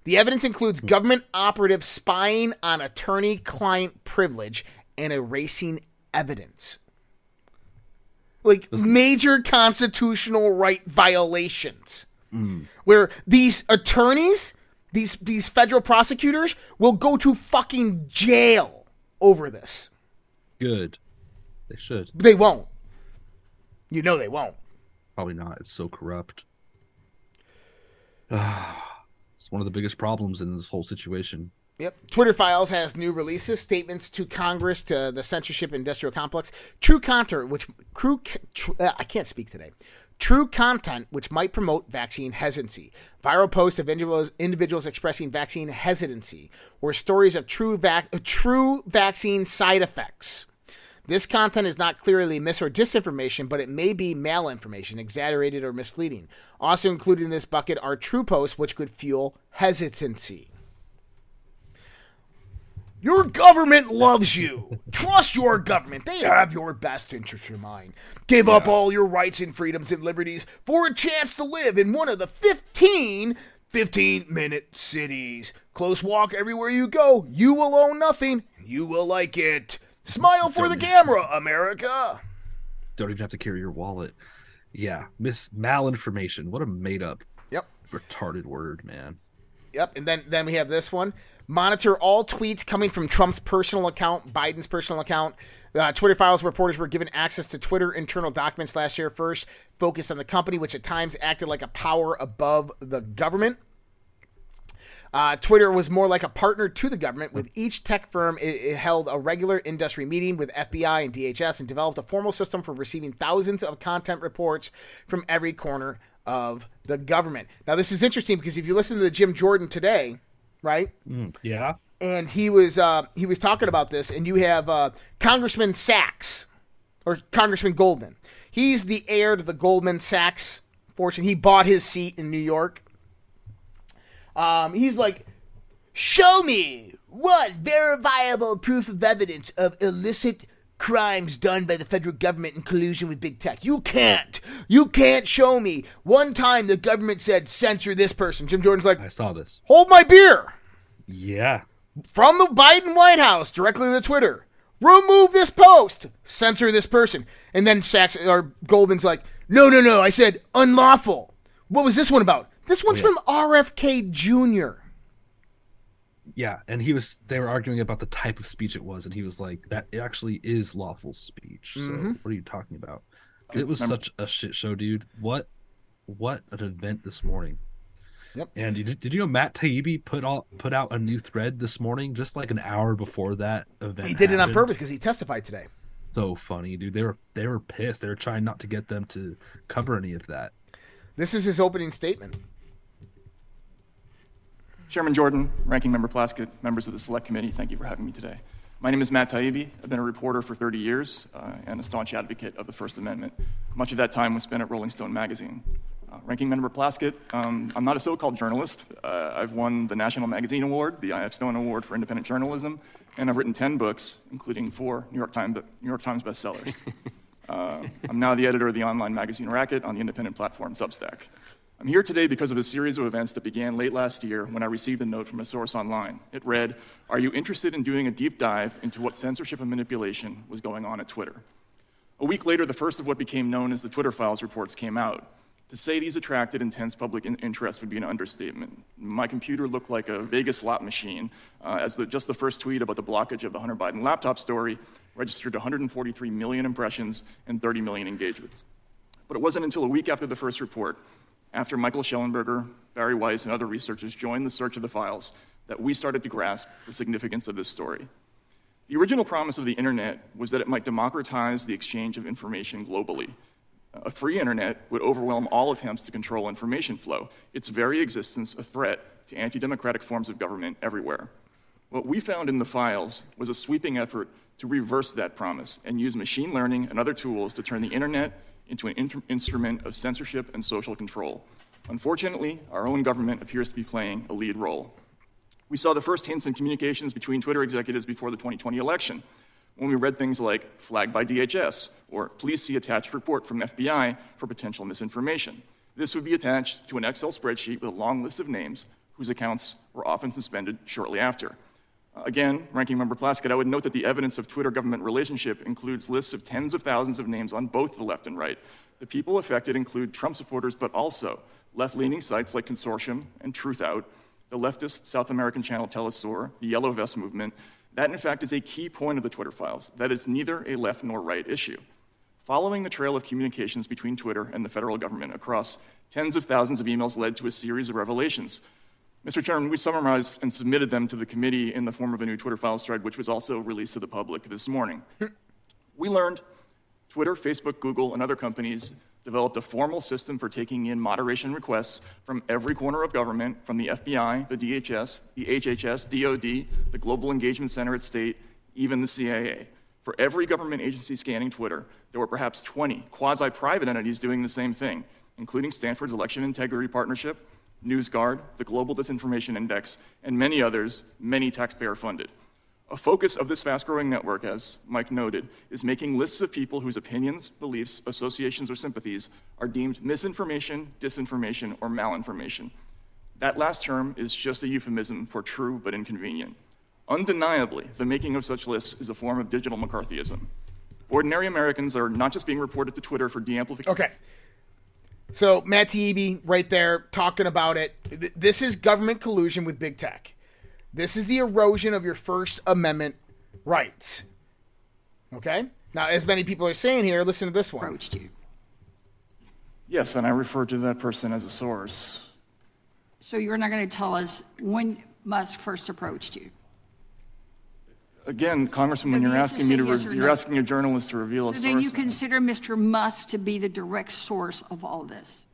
The evidence includes government operatives spying on attorney-client privilege and erasing evidence. Like, major constitutional right violations. Mm. Where these attorneys, these these federal prosecutors, will go to fucking jail over this. Good. They should. They won't. You know they won't. Probably not. It's so corrupt. Ah. It's one of the biggest problems in this whole situation. Yep. Twitter Files has new releases, statements to Congress, to the censorship industrial complex. True content, which true, uh, I can't speak today. True content, which might promote vaccine hesitancy. Viral posts of individuals, individuals expressing vaccine hesitancy or stories of true, vac, true vaccine side effects. This content is not clearly mis- or disinformation, but it may be malinformation, exaggerated or misleading. Also included in this bucket are true posts, which could fuel hesitancy. Your government loves you. Trust your government. They have your best interest in mind. Give yeah. up all your rights and freedoms and liberties for a chance to live in one of the fifteen fifteen-minute cities. Close walk everywhere you go. You will own nothing. You will like it. Smile for Don't the camera, have... America. Don't even have to carry your wallet. Yeah, mis- malinformation. What a made-up, yep, retarded word, man. Yep, and then, then we have this one. Monitor all tweets coming from Trump's personal account, Biden's personal account. Uh, Twitter files reporters were given access to Twitter internal documents last year. First, focused on the company, which at times acted like a power above the government. Uh, Twitter was more like a partner to the government. With each tech firm, it, it held a regular industry meeting with F B I and D H S and developed a formal system for receiving thousands of content reports from every corner of the government. Now, this is interesting because if you listen to the Jim Jordan today, right? Mm, yeah. And he was uh, he was talking about this, and you have uh, Congressman Sachs, or Congressman Goldman. He's the heir to the Goldman Sachs fortune. He bought his seat in New York. Um, he's like, show me one verifiable proof of evidence of illicit crimes done by the federal government in collusion with big tech. You can't. You can't show me. One time the government said, censor this person. Jim Jordan's like, I saw this. Hold my beer. Yeah. From the Biden White House, directly to Twitter. Remove this post. Censor this person. And then Sachs, or Goldman's like, no, no, no. I said unlawful. What was this one about? This one's oh, yeah. from R F K Junior Yeah, and he was. They were arguing about the type of speech it was, and he was like, "That it actually is lawful speech." Mm-hmm. So what are you talking about? It was Remember. such a shit show, dude. What, what an event this morning. Yep. And did, did you know Matt Taibbi put all put out a new thread this morning, just like an hour before that event? He did happened. it on purpose because he testified today. So funny, dude. They were they were pissed. They were trying not to get them to cover any of that. This is his opening statement. Chairman Jordan, Ranking Member Plaskett, members of the Select Committee, thank you for having me today. My name is Matt Taibbi. I've been a reporter for thirty years uh, and a staunch advocate of the First Amendment. Much of that time was spent at Rolling Stone magazine. Uh, Ranking Member Plaskett, um, I'm not a so-called journalist. Uh, I've won the National Magazine Award, the I F Stone Award for Independent Journalism, and I've written ten books, including four New York Times, New York Times bestsellers. uh, I'm now the editor of the online magazine Racket on the independent platform Substack. I'm here today because of a series of events that began late last year when I received a note from a source online. It read, "Are you interested in doing a deep dive into what censorship and manipulation was going on at Twitter?" A week later, the first of what became known as the Twitter Files reports came out. To say these attracted intense public in- interest would be an understatement. My computer looked like a Vegas slot machine, uh, as the, just the first tweet about the blockage of the Hunter Biden laptop story registered one hundred forty-three million impressions and thirty million engagements. But it wasn't until a week after the first report, after Michael Schellenberger, Barry Weiss, and other researchers joined the search of the files, that we started to grasp the significance of this story. The original promise of the internet was that it might democratize the exchange of information globally. A free internet would overwhelm all attempts to control information flow, its very existence a threat to anti-democratic forms of government everywhere. What we found in the files was a sweeping effort to reverse that promise and use machine learning and other tools to turn the internet into an in- instrument of censorship and social control. Unfortunately, our own government appears to be playing a lead role. We saw the first hints in communications between Twitter executives before the twenty twenty election, when we read things like flagged by D H S, or please see attached report from F B I for potential misinformation. This would be attached to an Excel spreadsheet with a long list of names whose accounts were often suspended shortly after. Again, Ranking Member Plaskett, I would note that the evidence of Twitter-government relationship includes lists of tens of thousands of names on both the left and right. The people affected include Trump supporters, but also left-leaning sites like Consortium and Truthout, the leftist South American channel Telesur, the Yellow Vest movement. That, in fact, is a key point of the Twitter files, that it's neither a left nor right issue. Following the trail of communications between Twitter and the federal government across tens of thousands of emails led to a series of revelations. Mister Chairman, we summarized and submitted them to the committee in the form of a new Twitter files thread, which was also released to the public this morning. We learned Twitter, Facebook, Google, and other companies developed a formal system for taking in moderation requests from every corner of government, from the F B I, the D H S, the H H S, D O D, the Global Engagement Center at State, even the C I A. For every government agency scanning Twitter, there were perhaps twenty quasi-private entities doing the same thing, including Stanford's Election Integrity Partnership, NewsGuard, the Global Disinformation Index, and many others, many taxpayer-funded. A focus of this fast-growing network, as Mike noted, is making lists of people whose opinions, beliefs, associations, or sympathies are deemed misinformation, disinformation, or malinformation. That last term is just a euphemism for true but inconvenient. Undeniably, the making of such lists is a form of digital McCarthyism. Ordinary Americans are not just being reported to Twitter for de-amplification. Okay. So Matt Taibbi right there talking about it. This is government collusion with big tech. This is the erosion of your First Amendment rights. Okay? Now, as many people are saying here, listen to this one. Yes, and I refer to that person as a source. So you're not going to tell us when Musk first approached you? Again, Congressman, when you're asking me to, yes re- you're no. asking a journalist to reveal a source. So then you consider Mister Musk to be the direct source of all this?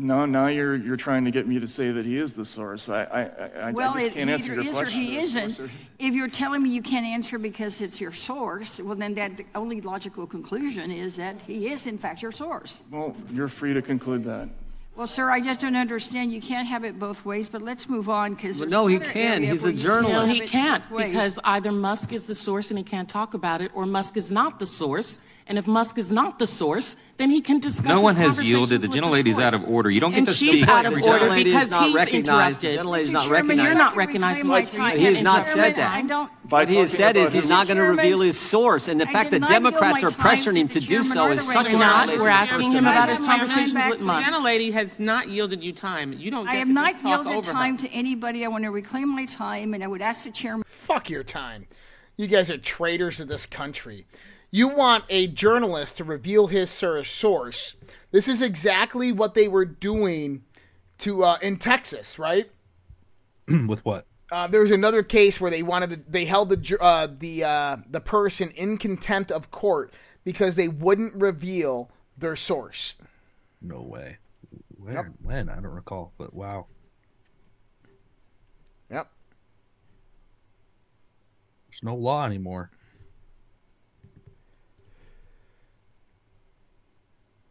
No, now you're you're trying to get me to say that he is the source. I I, I, well, I just can't answer your question. Well, it either is or he isn't. Or... If you're telling me you can't answer because it's your source, well, then that the only logical conclusion is that he is, in fact, your source. Well, you're free to conclude that. Well, sir, I just don't understand. You can't have it both ways, but let's move on. because No, he can. He's a journalist. No, he can't, because either Musk is the source and he can't talk about it, or Musk is not the source. And if Musk is not the source, then he can discuss. No one his has yielded. The gentlelady's the out of order. You don't get and to speak. And she's out of order because he's recognized. interrupted. The not Chairman, recognized. You're not recognized. He has not said that. What he has said is he's not going to reveal his source, and the I fact that Democrats are pressuring him to, to do so is such an outrage. We're asking him about his conversations with Musk. The gentlelady has not yielded you time. You don't get to talk over her. I have not yielded time to anybody. I want to reclaim my time, and I would ask the Chairman. Fuck your time. You guys are traitors to this country. You want a journalist to reveal his source. This is exactly what they were doing to uh, in Texas, right? With what? Uh, there was another case where they wanted to, they held the uh, the uh, the person in contempt of court because they wouldn't reveal their source. No way. Where? Yep. When? I don't recall. But wow. Yep. There's no law anymore.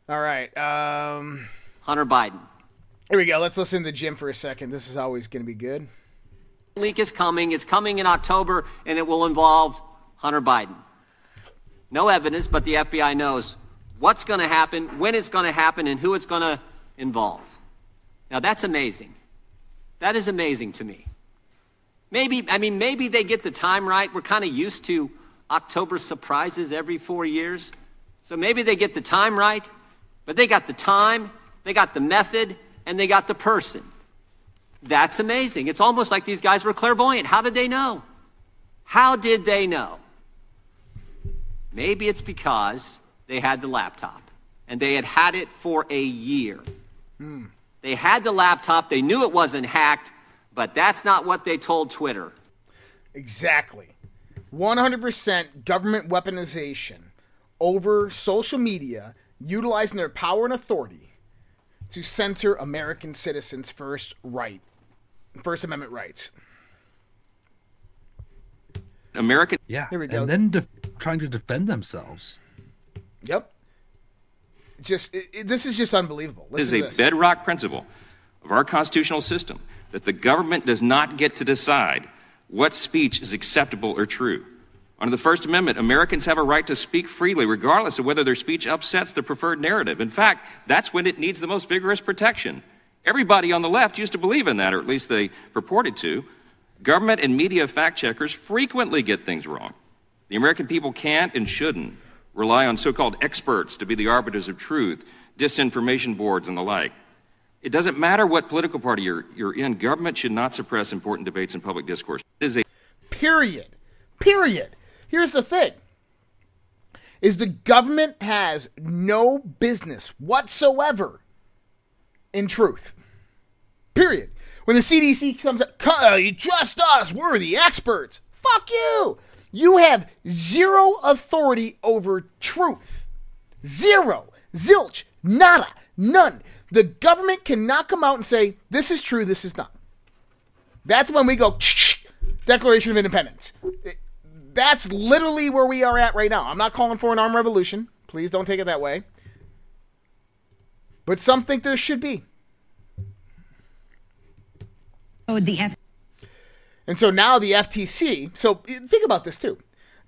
All right. Um, Hunter Biden. Here we go. Let's listen to Jim for a second. This is always going to be good. Leak is coming. It's coming in October, and it will involve Hunter Biden. No evidence, but the F B I knows what's going to happen, when it's going to happen, and who it's going to involve. Now, that's amazing. That is amazing to me. Maybe, I mean, maybe they get the time right. We're kind of used to October surprises every four years. So maybe they get the time right. But they got the time, they got the method, and they got the person. That's amazing. It's almost like these guys were clairvoyant. How did they know? How did they know? Maybe it's because they had the laptop, and they had had it for a year. Hmm. They had the laptop. They knew it wasn't hacked, but that's not what they told Twitter. Exactly. one hundred percent government weaponization over social media, utilizing their power and authority to center American citizens' first right, First Amendment rights. American, yeah, there we go. And then de- trying to defend themselves. Yep. Just it, it, this is just unbelievable. This is a bedrock principle of our constitutional system that the government does not get to decide what speech is acceptable or true. Under the First Amendment, Americans have a right to speak freely, regardless of whether their speech upsets the preferred narrative. In fact, that's when it needs the most vigorous protection. Everybody on the left used to believe in that, or at least they purported to. Government and media fact-checkers frequently get things wrong. The American people can't and shouldn't rely on so-called experts to be the arbiters of truth, disinformation boards, and the like. It doesn't matter what political party you're, you're in. Government should not suppress important debates and public discourse. It is a period. Period. Here's the thing, is the government has no business whatsoever in truth, period. When the C D C comes up, trust us, we're the experts. Fuck you. You have zero authority over truth. Zero. Zilch. Nada. None. The government cannot come out and say, this is true, this is not. That's when we go, Declaration of Independence. That's literally where we are at right now. I'm not calling for an armed revolution. Please don't take it that way. But some think there should be. Oh, the F- And so now the F T C, so think about this too.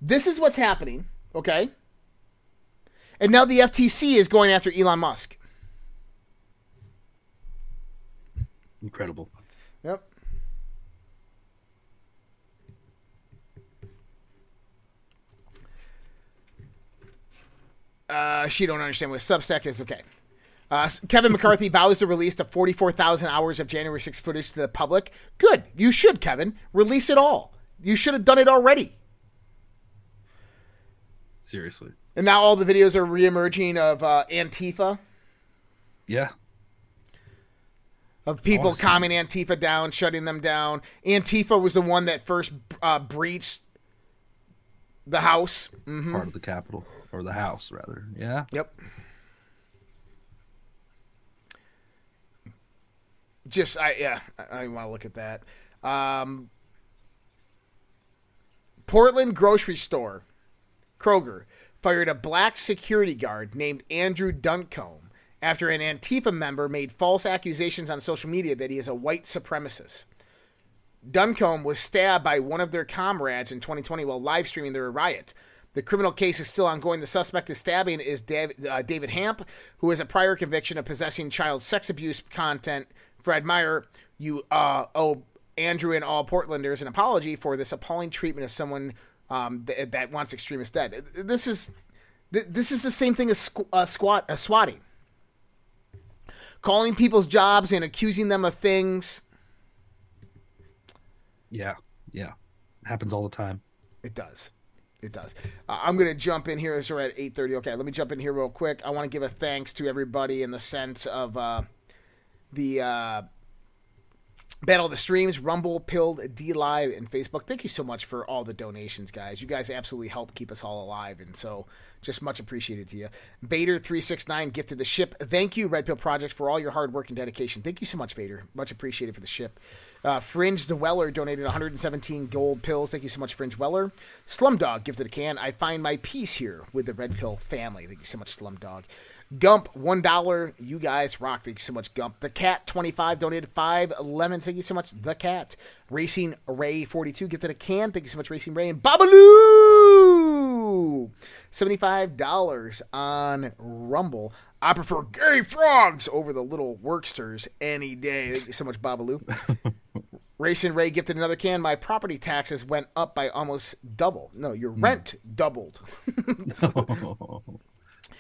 This is what's happening, okay? And now the F T C is going after Elon Musk. Incredible. Yep. Uh, she don't understand what Substack is. Okay. Uh, Kevin McCarthy vows to release the forty-four thousand hours of January sixth footage to the public. Good. You should, Kevin. Release it all. You should have done it already. Seriously. And now all the videos are reemerging of uh, Antifa. Yeah. Of people awesome. calming Antifa down, shutting them down. Antifa was the one that first uh, breached the house. Mm-hmm. Part of the Capitol. Or the house, rather. Yeah? Yep. Just, I yeah, I, I want to look at that. Um, Portland grocery store, Kroger, fired a black security guard named Andrew Duncombe after an Antifa member made false accusations on social media that he is a white supremacist. Duncombe was stabbed by one of their comrades in twenty twenty while live streaming their riot. The criminal case is still ongoing. The suspect is stabbing is David, uh, David Hamp, who has a prior conviction of possessing child sex abuse content. Fred Meyer, you uh, owe Andrew and all Portlanders an apology for this appalling treatment of someone um, th- that wants extremists dead. This is th- this is the same thing as squ- uh, squat uh, swatting, calling people's jobs and accusing them of things. Yeah, yeah, happens all the time. It does. It does. Uh, I'm going to jump in here. So we're at eight thirty. Okay, let me jump in here real quick. I want to give a thanks to everybody in the sense of uh, the uh, Battle of the Streams, Rumble, Pilled, D-Live, and Facebook. Thank you so much for all the donations, guys. You guys absolutely help keep us all alive, and so just much appreciated to you. Vader three sixty-nine gifted the ship. Thank you, Red Pill Project, for all your hard work and dedication. Thank you so much, Vader. Much appreciated for the ship. Uh, Fringe Dweller donated one hundred seventeen gold pills. Thank you so much, Fringe Dweller. Slumdog gifted a can. I find my peace here with the Red Pill family. Thank you so much, Slumdog. Gump, one dollar. You guys rock. Thank you so much, Gump. The Cat, twenty-five, donated five lemons. Thank you so much, The Cat. Racing Ray, forty-two, gifted a can. Thank you so much, Racing Ray. And Babaloo, seventy-five dollars on Rumble. I prefer gay frogs over the little worksters any day. Thank you so much, Babaloo. Racing Ray gifted another can. My property taxes went up by almost double. No, your mm. rent doubled. No.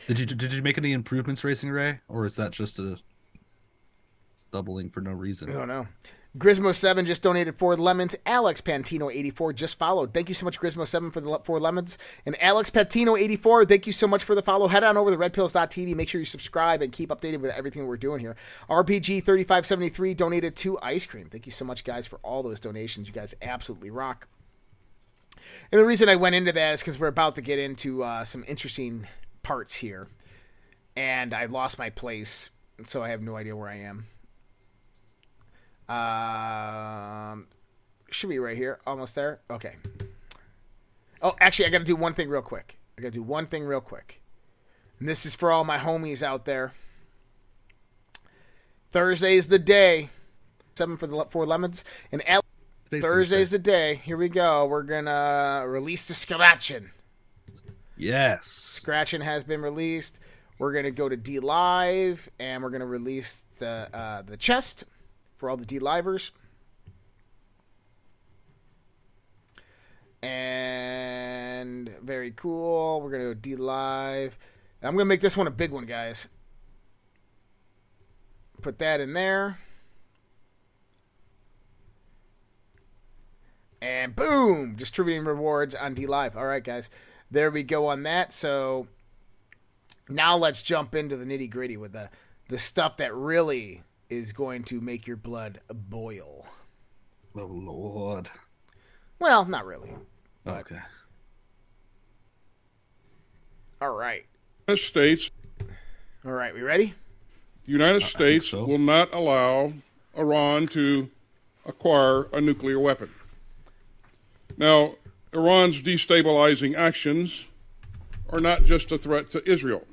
Did you did you make any improvements, Racing Ray, or is that just a doubling for no reason? I don't know. Grismo seven just donated four lemons. Alex Pantino eighty-four just followed. Thank you so much, Grismo seven, for the four lemons. And Alex Pantino eighty-four, thank you so much for the follow. Head on over to red pills dot t v. Make sure you subscribe and keep updated with everything we're doing here. R P G thirty-five seventy-three donated two ice cream. Thank you so much, guys, for all those donations. You guys absolutely rock. And the reason I went into that is because we're about to get into uh, some interesting parts here. And I lost my place, so I have no idea where I am. Um, should be right here. Almost there. Okay. Oh, actually, I got to do one thing real quick. I got to do one thing real quick. And this is for all my homies out there. Thursday's the day. Seven for the four lemons. And Al- Thursday's the day. Here we go. We're going to release the Scratchin'. Yes. Scratchin' has been released. We're going to go to D Live and we're going to release the uh, the chest. For all the D-Livers. And very cool. We're going to go D-Live. I'm going to make this one a big one, guys. Put that in there. And boom! Distributing rewards on D-Live. All right, guys. There we go on that. So now let's jump into the nitty-gritty with the, the stuff that really is going to make your blood boil. Oh, Lord. Well, not really. But... Okay. All right. United States. All right, we ready? The United uh, States so. will not allow Iran to acquire a nuclear weapon. Now, Iran's destabilizing actions are not just a threat to Israel.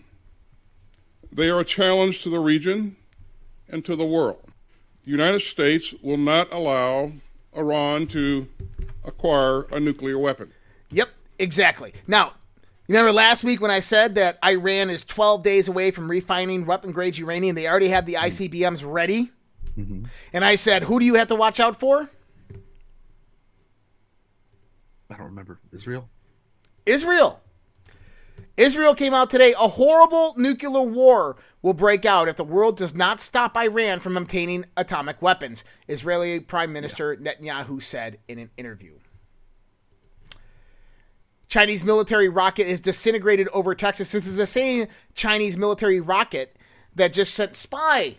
They are a challenge to the region and to the world. The United States will not allow Iran to acquire a nuclear weapon. Yep, exactly. Now, remember last week when I said that Iran is twelve days away from refining weapon-grade uranium? They already have the I C B Ms ready. Mm-hmm. And I said, who do you have to watch out for? I don't remember. Israel? Israel. Israel came out today. A horrible nuclear war will break out if the world does not stop Iran from obtaining atomic weapons, Israeli Prime Minister yeah. Netanyahu said in an interview. Chinese military rocket is disintegrated over Texas. This is the same Chinese military rocket that just sent spy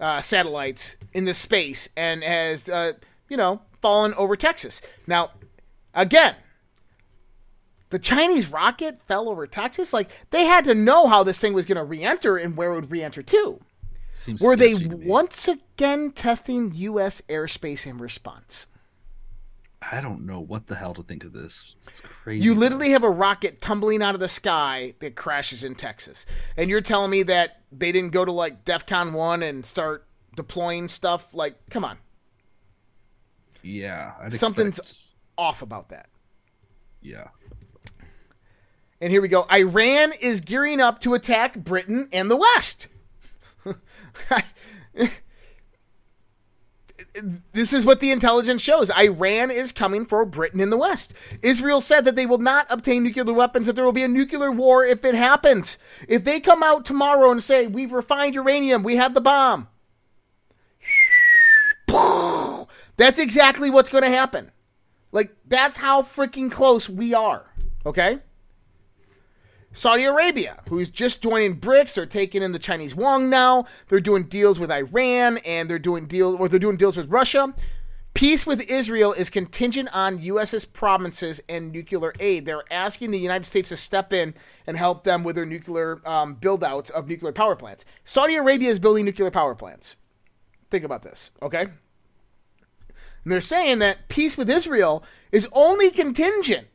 uh, satellites into space and has, uh, you know, fallen over Texas. Now, again, the Chinese rocket fell over Texas. Like, they had to know how this thing was going to re-enter and where it would re-enter to. Seems Were they to once again testing U S airspace in response? I don't know what the hell to think of this. It's crazy. You literally have a rocket tumbling out of the sky that crashes in Texas. And you're telling me that they didn't go to, like, DEFCON one and start deploying stuff? Like, come on. Yeah. I'd Something's expect... off about that. Yeah. And here we go. Iran is gearing up to attack Britain and the West. This is what the intelligence shows. Iran is coming for Britain in the West. Israel said that they will not obtain nuclear weapons, that there will be a nuclear war if it happens. If they come out tomorrow and say, we've refined uranium, we have the bomb. That's exactly what's going to happen. Like, that's how freaking close we are. Okay? Saudi Arabia, who's just joining BRICS, they're taking in the Chinese yuan now. They're doing deals with Iran, and they're doing deal, or they're doing deals with Russia. Peace with Israel is contingent on U S promises and nuclear aid. They're asking the United States to step in and help them with their nuclear um, build-outs of nuclear power plants. Saudi Arabia is building nuclear power plants. Think about this, okay? And they're saying that peace with Israel is only contingent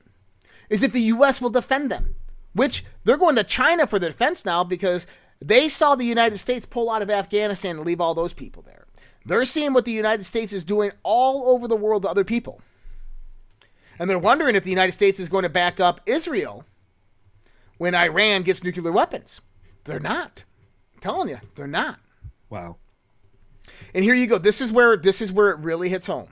is if the U S will defend them. Which they're going to China for their defense now because they saw the United States pull out of Afghanistan and leave all those people there. They're seeing what the United States is doing all over the world to other people. And they're wondering if the United States is going to back up Israel when Iran gets nuclear weapons. They're not. I'm telling you, they're not. Wow. And here you go. This is where this is where it really hits home.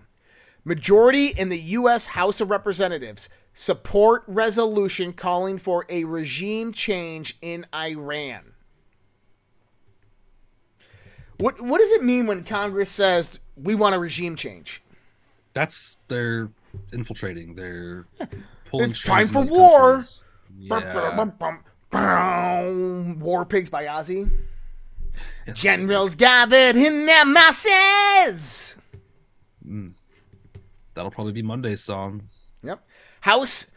Majority in the U S House of Representatives support resolution calling for a regime change in Iran. What what does it mean when Congress says we want a regime change? That's they're infiltrating. They're pulling. It's time for war. Yeah. Bum, bum, bum, bum. War pigs by Ozzy. Yes. Generals gathered in their masses. Mm. That'll probably be Monday's song. Yep. House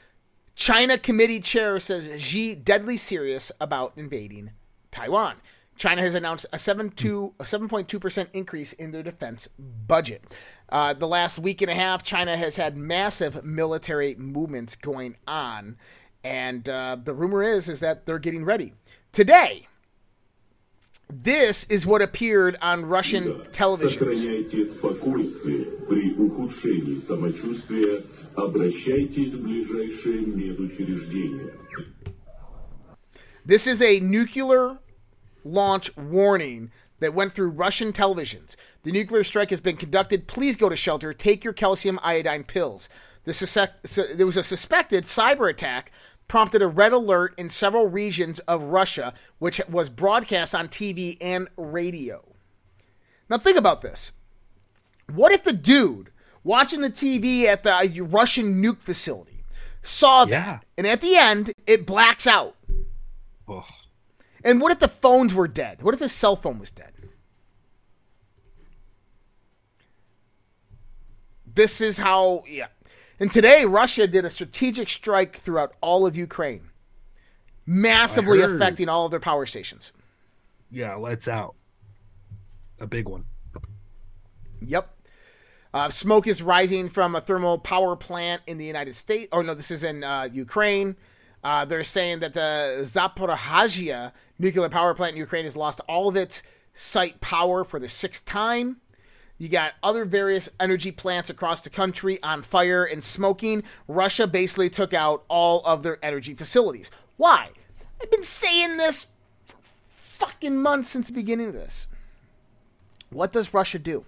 China Committee Chair says Xi deadly serious about invading Taiwan. China has announced a seven point two percent increase in their defense budget. Uh, the last week and a half, China has had massive military movements going on. And uh, the rumor is, is that they're getting ready. Today, this is what appeared on Russian television. This is a nuclear launch warning that went through Russian televisions. The nuclear strike has been conducted. Please go to shelter. Take your calcium iodine pills. The suspect, so there was a suspected cyber attack prompted a red alert in several regions of Russia, which was broadcast on T V and radio. Now think about this. What if the dude watching the T V at the Russian nuke facility saw that, yeah. and at the end, it blacks out? Ugh. And what if the phones were dead? What if his cell phone was dead? This is how, yeah. And today, Russia did a strategic strike throughout all of Ukraine, massively affecting all of their power stations. Yeah, lights out. A big one. Yep. Uh, smoke is rising from a thermal power plant in the United States. Oh, no, this is in uh, Ukraine. Uh, they're saying that the Zaporizhzhia nuclear power plant in Ukraine has lost all of its site power for the sixth time. You got other various energy plants across the country on fire and smoking. Russia basically took out all of their energy facilities. Why? I've been saying this for fucking months since the beginning of this. What does Russia do?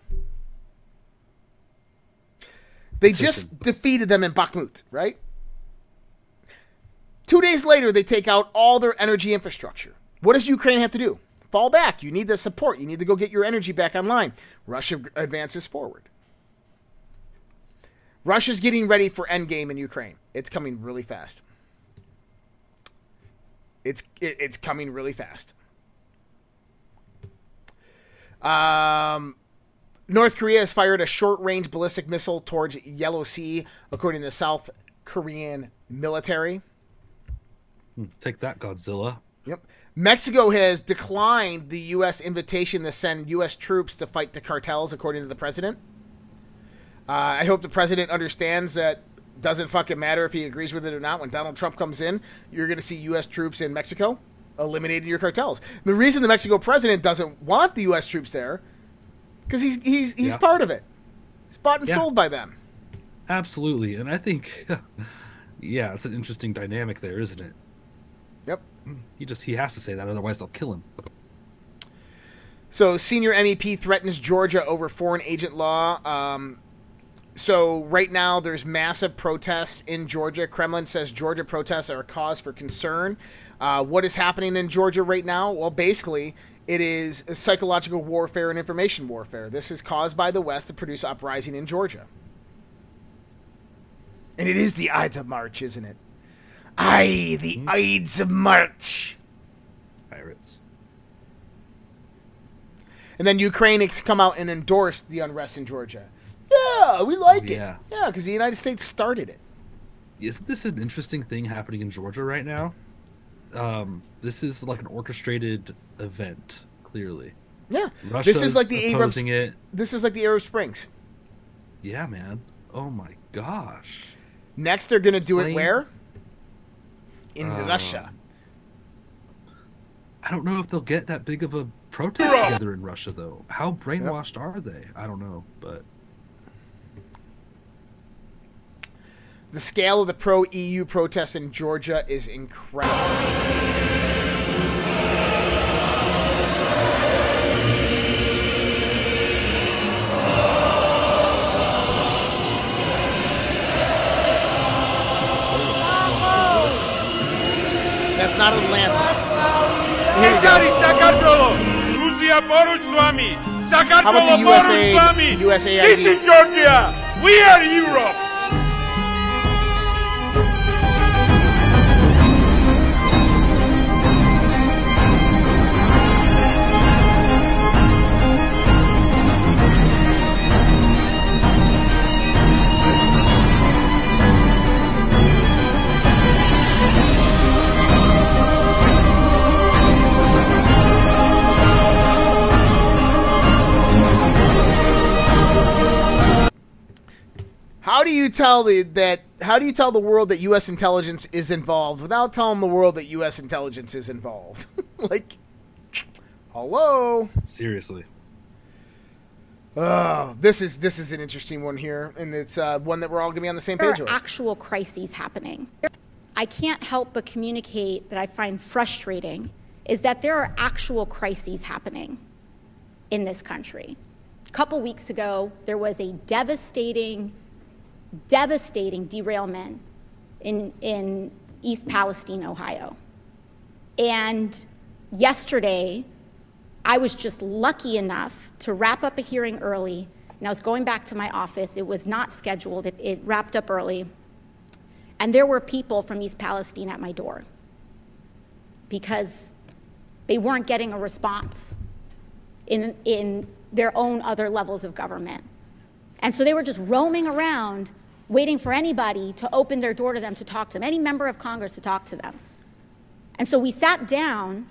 They just defeated them in Bakhmut, right? Two days later, they take out all their energy infrastructure. What does Ukraine have to do? Fall back. You need the support. You need to go get your energy back online. Russia advances forward. Russia's getting ready for endgame in Ukraine. It's coming really fast. It's it, it's coming really fast. Um, North Korea has fired a short-range ballistic missile towards Yellow Sea, according to the South Korean military. Take that, Godzilla. Yep. Mexico has declined the U S invitation to send U S troops to fight the cartels, according to the president. Uh, I hope the president understands that doesn't fucking matter if he agrees with it or not. When Donald Trump comes in, you're going to see U S troops in Mexico eliminating your cartels. The reason the Mexico president doesn't want the U S troops there, because he's he's he's yeah. part of it. He's bought and yeah. sold by them. Absolutely. And I think, yeah, it's an interesting dynamic there, isn't it? Yep. He just he has to say that, otherwise they'll kill him. So senior M E P threatens Georgia over foreign agent law. Um, so right now there's massive protests in Georgia. Kremlin says Georgia protests are a cause for concern. Uh, what is happening in Georgia right now? Well, basically it is psychological warfare and information warfare. This is caused by the West to produce uprising in Georgia. And it is the Ides of March, isn't it? Aye, the Ides of March. Pirates. And then Ukraine has come out and endorsed the unrest in Georgia. Yeah, we like yeah. it. Yeah, because the United States started it. Isn't this an interesting thing happening in Georgia right now? Um, this is like an orchestrated event, clearly. Yeah. Russia's this is like the Arab, it. This is like the Arab Springs. Yeah, man. Oh, my gosh. Next, they're going to do Playing. it where? In uh, Russia. I don't know if they'll get that big of a protest together in Russia, though. How brainwashed yep. are they? I don't know, but... The scale of the pro-E U protests in Georgia is incredible. That's not Atlanta. How about the U S A, U S A I D? This is Georgia. We are Europe. How do you tell the that? How do you tell the world that U S intelligence is involved without telling the world that U S intelligence is involved? Like, hello. Seriously. Oh, this is this is an interesting one here, and it's uh, one that we're all going to be on the same page with. There are actual crises happening. I can't help but communicate that I find frustrating is that there are actual crises happening in this country. A couple weeks ago, there was a devastating. devastating derailment in in East Palestine, Ohio. And yesterday, I was just lucky enough to wrap up a hearing early, and I was going back to my office. It was not scheduled. It, it wrapped up early. And there were people from East Palestine at my door because they weren't getting a response in in their own other levels of government. And so they were just roaming around, waiting for anybody to open their door to them to talk to them, any member of Congress to talk to them. And so we sat down,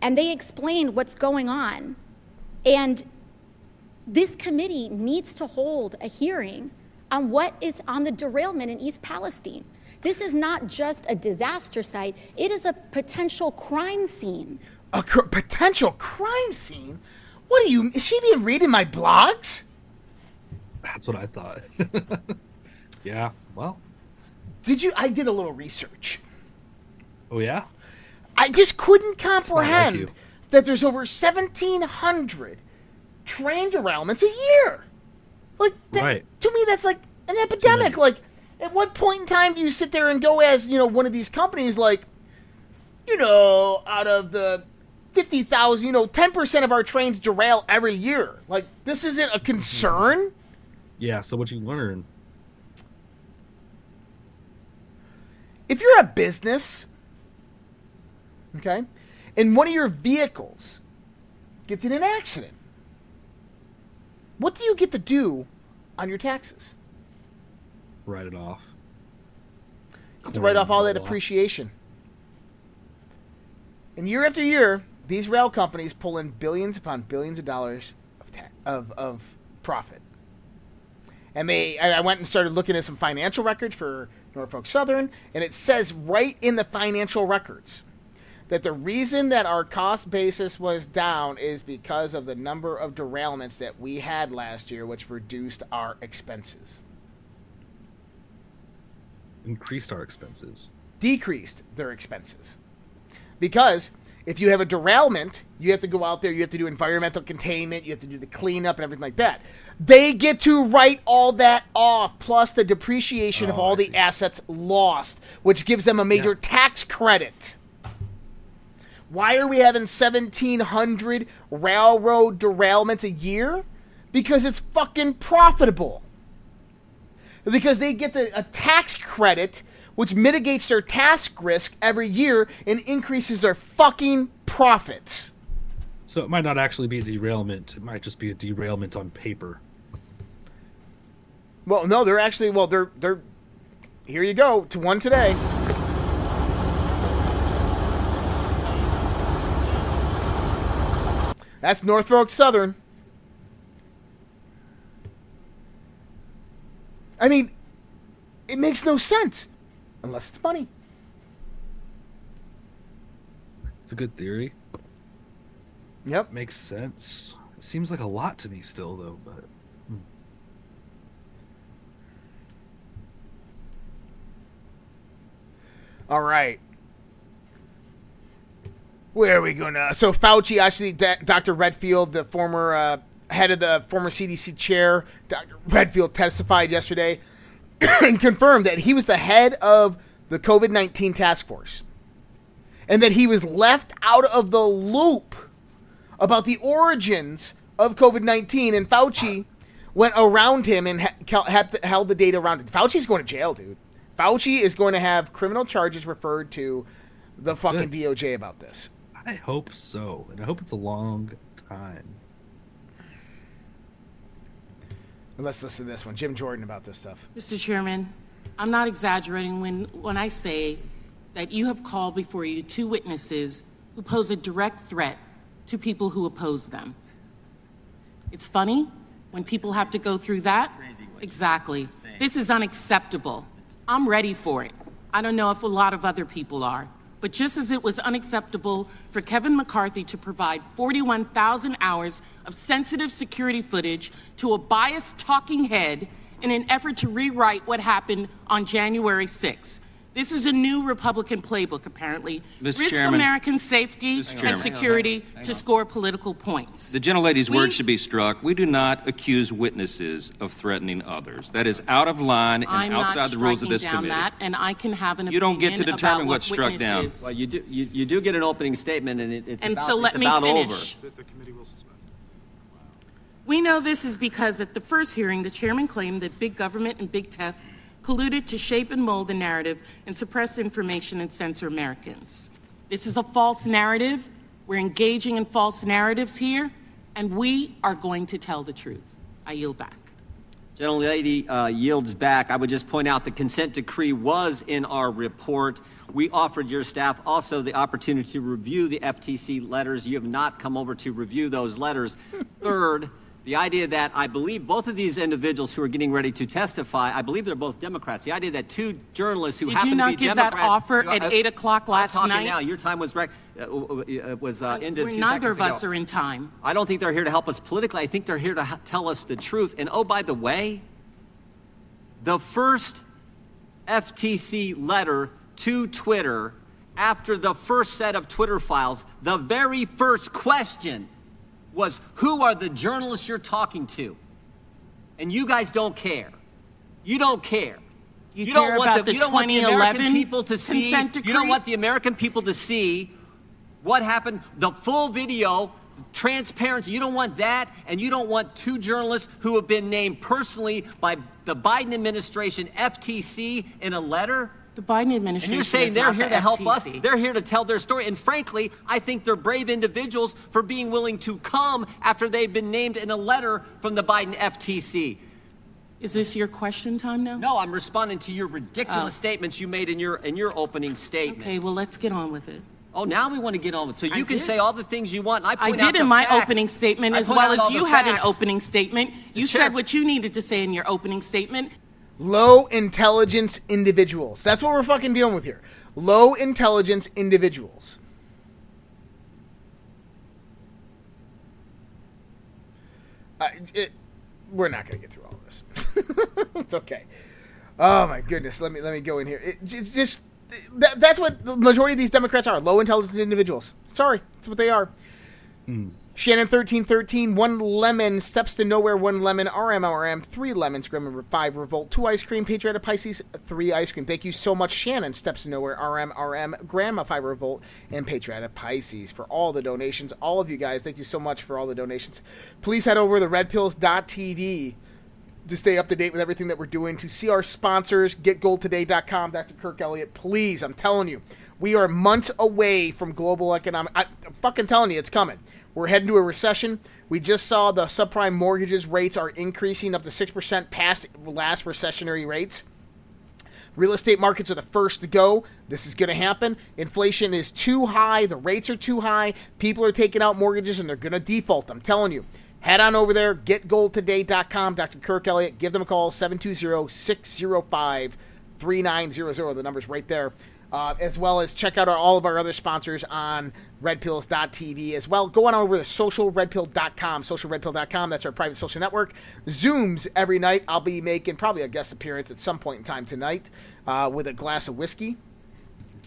and they explained what's going on. And this committee needs to hold a hearing on what is on the derailment in East Palestine. This is not just a disaster site. It is a potential crime scene. A cr- potential crime scene? What are you, is she being reading my blogs? That's what I thought. Yeah, well. Did you? I did a little research. Oh, yeah? I just couldn't comprehend like that there's over seventeen hundred train derailments a year. Like, that, right. To me, that's like an epidemic. Like, at what point in time do you sit there and go as, you know, one of these companies, like, you know, out of the fifty thousand, you know, ten percent of our trains derail every year. Like, this isn't a concern? Yeah, so what you learn? If you're a business, okay, and one of your vehicles gets in an accident, what do you get to do on your taxes? Write it off. You have to write off all that appreciation. And year after year, these rail companies pull in billions upon billions of dollars of ta- of, of profit. And they, I went and started looking at some financial records for Norfolk Southern, and it says right in the financial records that the reason that our cost basis was down is because of the number of derailments that we had last year, which reduced our expenses. Increased our expenses. Decreased their expenses. Because if you have a derailment, you have to go out there, you have to do environmental containment, you have to do the cleanup and everything like that. They get to write all that off, plus the depreciation oh, of all I the see. assets lost, which gives them a major yeah. tax credit. Why are we having seventeen hundred railroad derailments a year? Because it's fucking profitable. Because they get the, a tax credit, which mitigates their task risk every year and increases their fucking profits. So it might not actually be a derailment. It might just be a derailment on paper. Well, no, they're actually, well, they're, they're, here you go, to one today. That's Norfolk Southern. I mean, it makes no sense. Unless it's money. It's a good theory. Yep. Makes sense. It seems like a lot to me still, though, but... Hmm. All right. Where are we going to... So Fauci, actually, Doctor Redfield, the former uh, head of the former C D C chair, Doctor Redfield testified yesterday... and confirmed that he was the head of the COVID nineteen task force and that he was left out of the loop about the origins of COVID nineteen, and Fauci went around him and ha- held the data around it. Fauci's going to jail, dude. Fauci is going to have criminal charges referred to the fucking Good. D O J about this. I hope so, and I hope it's a long time. Let's listen to this one. Jim Jordan about this stuff. Mister Chairman, I'm not exaggerating when, when I say that you have called before you two witnesses who pose a direct threat to people who oppose them. It's funny when people have to go through that. Exactly. This is unacceptable. I'm ready for it. I don't know if a lot of other people are. But just as it was unacceptable for Kevin McCarthy to provide forty-one thousand hours of sensitive security footage to a biased talking head in an effort to rewrite what happened on January sixth. This is a new Republican playbook, apparently. Mister Risk Chairman, American safety and security hang on, hang on. to score political points. The gentlelady's we, word should be struck. We do not accuse witnesses of threatening others. That is out of line and I'm outside the rules of this down committee. That, and I can have an you don't get to determine what's what struck down. Well, you do. You, you do get an opening statement, and it, it's and about, so let it's me about finish. over. The committee will suspend. Wow. We know this is because at the first hearing, the chairman claimed that big government and big tech colluded to shape and mold the narrative and suppress information and censor Americans. This is a false narrative. We're engaging in false narratives here, and we are going to tell the truth. I yield back. Gentlelady uh, yields back. I would just point out the consent decree was in our report. We offered your staff also the opportunity to review the F T C letters. You have not come over to review those letters. Third, The idea that I believe both of these individuals who are getting ready to testify, I believe they're both Democrats. The idea that two journalists who Did happen to be Democrats... Did you not give that offer at I, eight o'clock last night? I'm talking now. Your time was, rec- uh, was uh, ended a few seconds ago. Neither of us are in time. I don't think they're here to help us politically. I think they're here to ha- tell us the truth. And oh, by the way, the first F T C letter to Twitter after the first set of Twitter files, the very first question was, who are the journalists you're talking to? And you guys don't care. You don't care. You, you care don't want about the, the you don't want the American people to see. You don't want the American people to see what happened. The full video, transparency. You don't want that, and you don't want two journalists who have been named personally by the Biden administration, F T C, in a letter. The Biden administration. And you're saying they're here to help us. They're here to tell their story. And frankly, I think they're brave individuals for being willing to come after they've been named in a letter from the Biden F T C. Is this your question time now? No, I'm responding to your ridiculous oh. statements you made in your in your opening statement. Okay, well, let's get on with it. Oh, now we want to get on with it. So you I can did. say all the things you want. And I, I did in my facts. opening statement, as well as you had an opening statement. You said what you needed to say in your opening statement. Low intelligence individuals. That's what we're fucking dealing with here. Low intelligence individuals. Uh, it, we're not going to get through all this. It's okay. Oh my goodness. Let me let me go in here. It, it's just that, that's what the majority of these Democrats are. Low intelligence individuals. Sorry, that's what they are. Mm. Shannon thirteen thirteen, one lemon, steps to nowhere, one lemon, R M R M, three lemons, Grim five, revolt, two ice cream, Patriot of Pisces, three ice cream. Thank you so much, Shannon, steps to nowhere, R M R M, Grandma five, revolt, and Patriot of Pisces for all the donations. All of you guys, thank you so much for all the donations. Please head over to red pills dot t v to stay up to date with everything that we're doing, to see our sponsors, get gold today dot com, Doctor Kirk Elliott. Please, I'm telling you, we are months away from global economic. I, I'm fucking telling you, it's coming. We're heading to a recession. We just saw the subprime mortgages rates are increasing up to six percent past last recessionary rates. Real estate markets are the first to go. This is going to happen. Inflation is too high. The rates are too high. People are taking out mortgages and they're going to default. I'm telling you. Head on over there. get gold today dot com. Doctor Kirk Elliott. Give them a call. seven two zero, six zero five, three nine zero zero. The number's right there. Uh, as well as check out our, all of our other sponsors on red pills dot t v as well. Go on over to social red pill dot com, social red pill dot com. That's our private social network. Zooms every night. I'll be making probably a guest appearance at some point in time tonight uh, with a glass of whiskey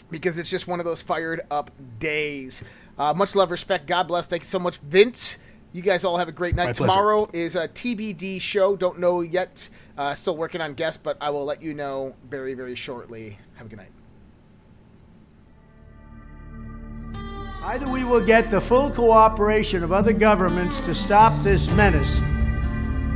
because it's just one of those fired up days. Uh, much love, respect. God bless. Thank you so much, Vince. You guys all have a great night. Tomorrow is a T B D show. Don't know yet. Uh, still working on guests, but I will let you know very, very shortly. Have a good night. Either we will get the full cooperation of other governments to stop this menace,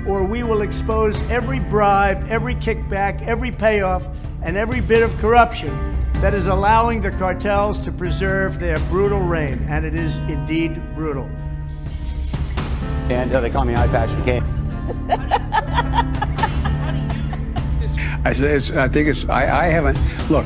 or we will expose every bribe, every kickback, every payoff, and every bit of corruption that is allowing the cartels to preserve their brutal reign. And it is indeed brutal. And uh, they call me Eye Patch McCain. I, say it's, I think it's, I, I haven't, look.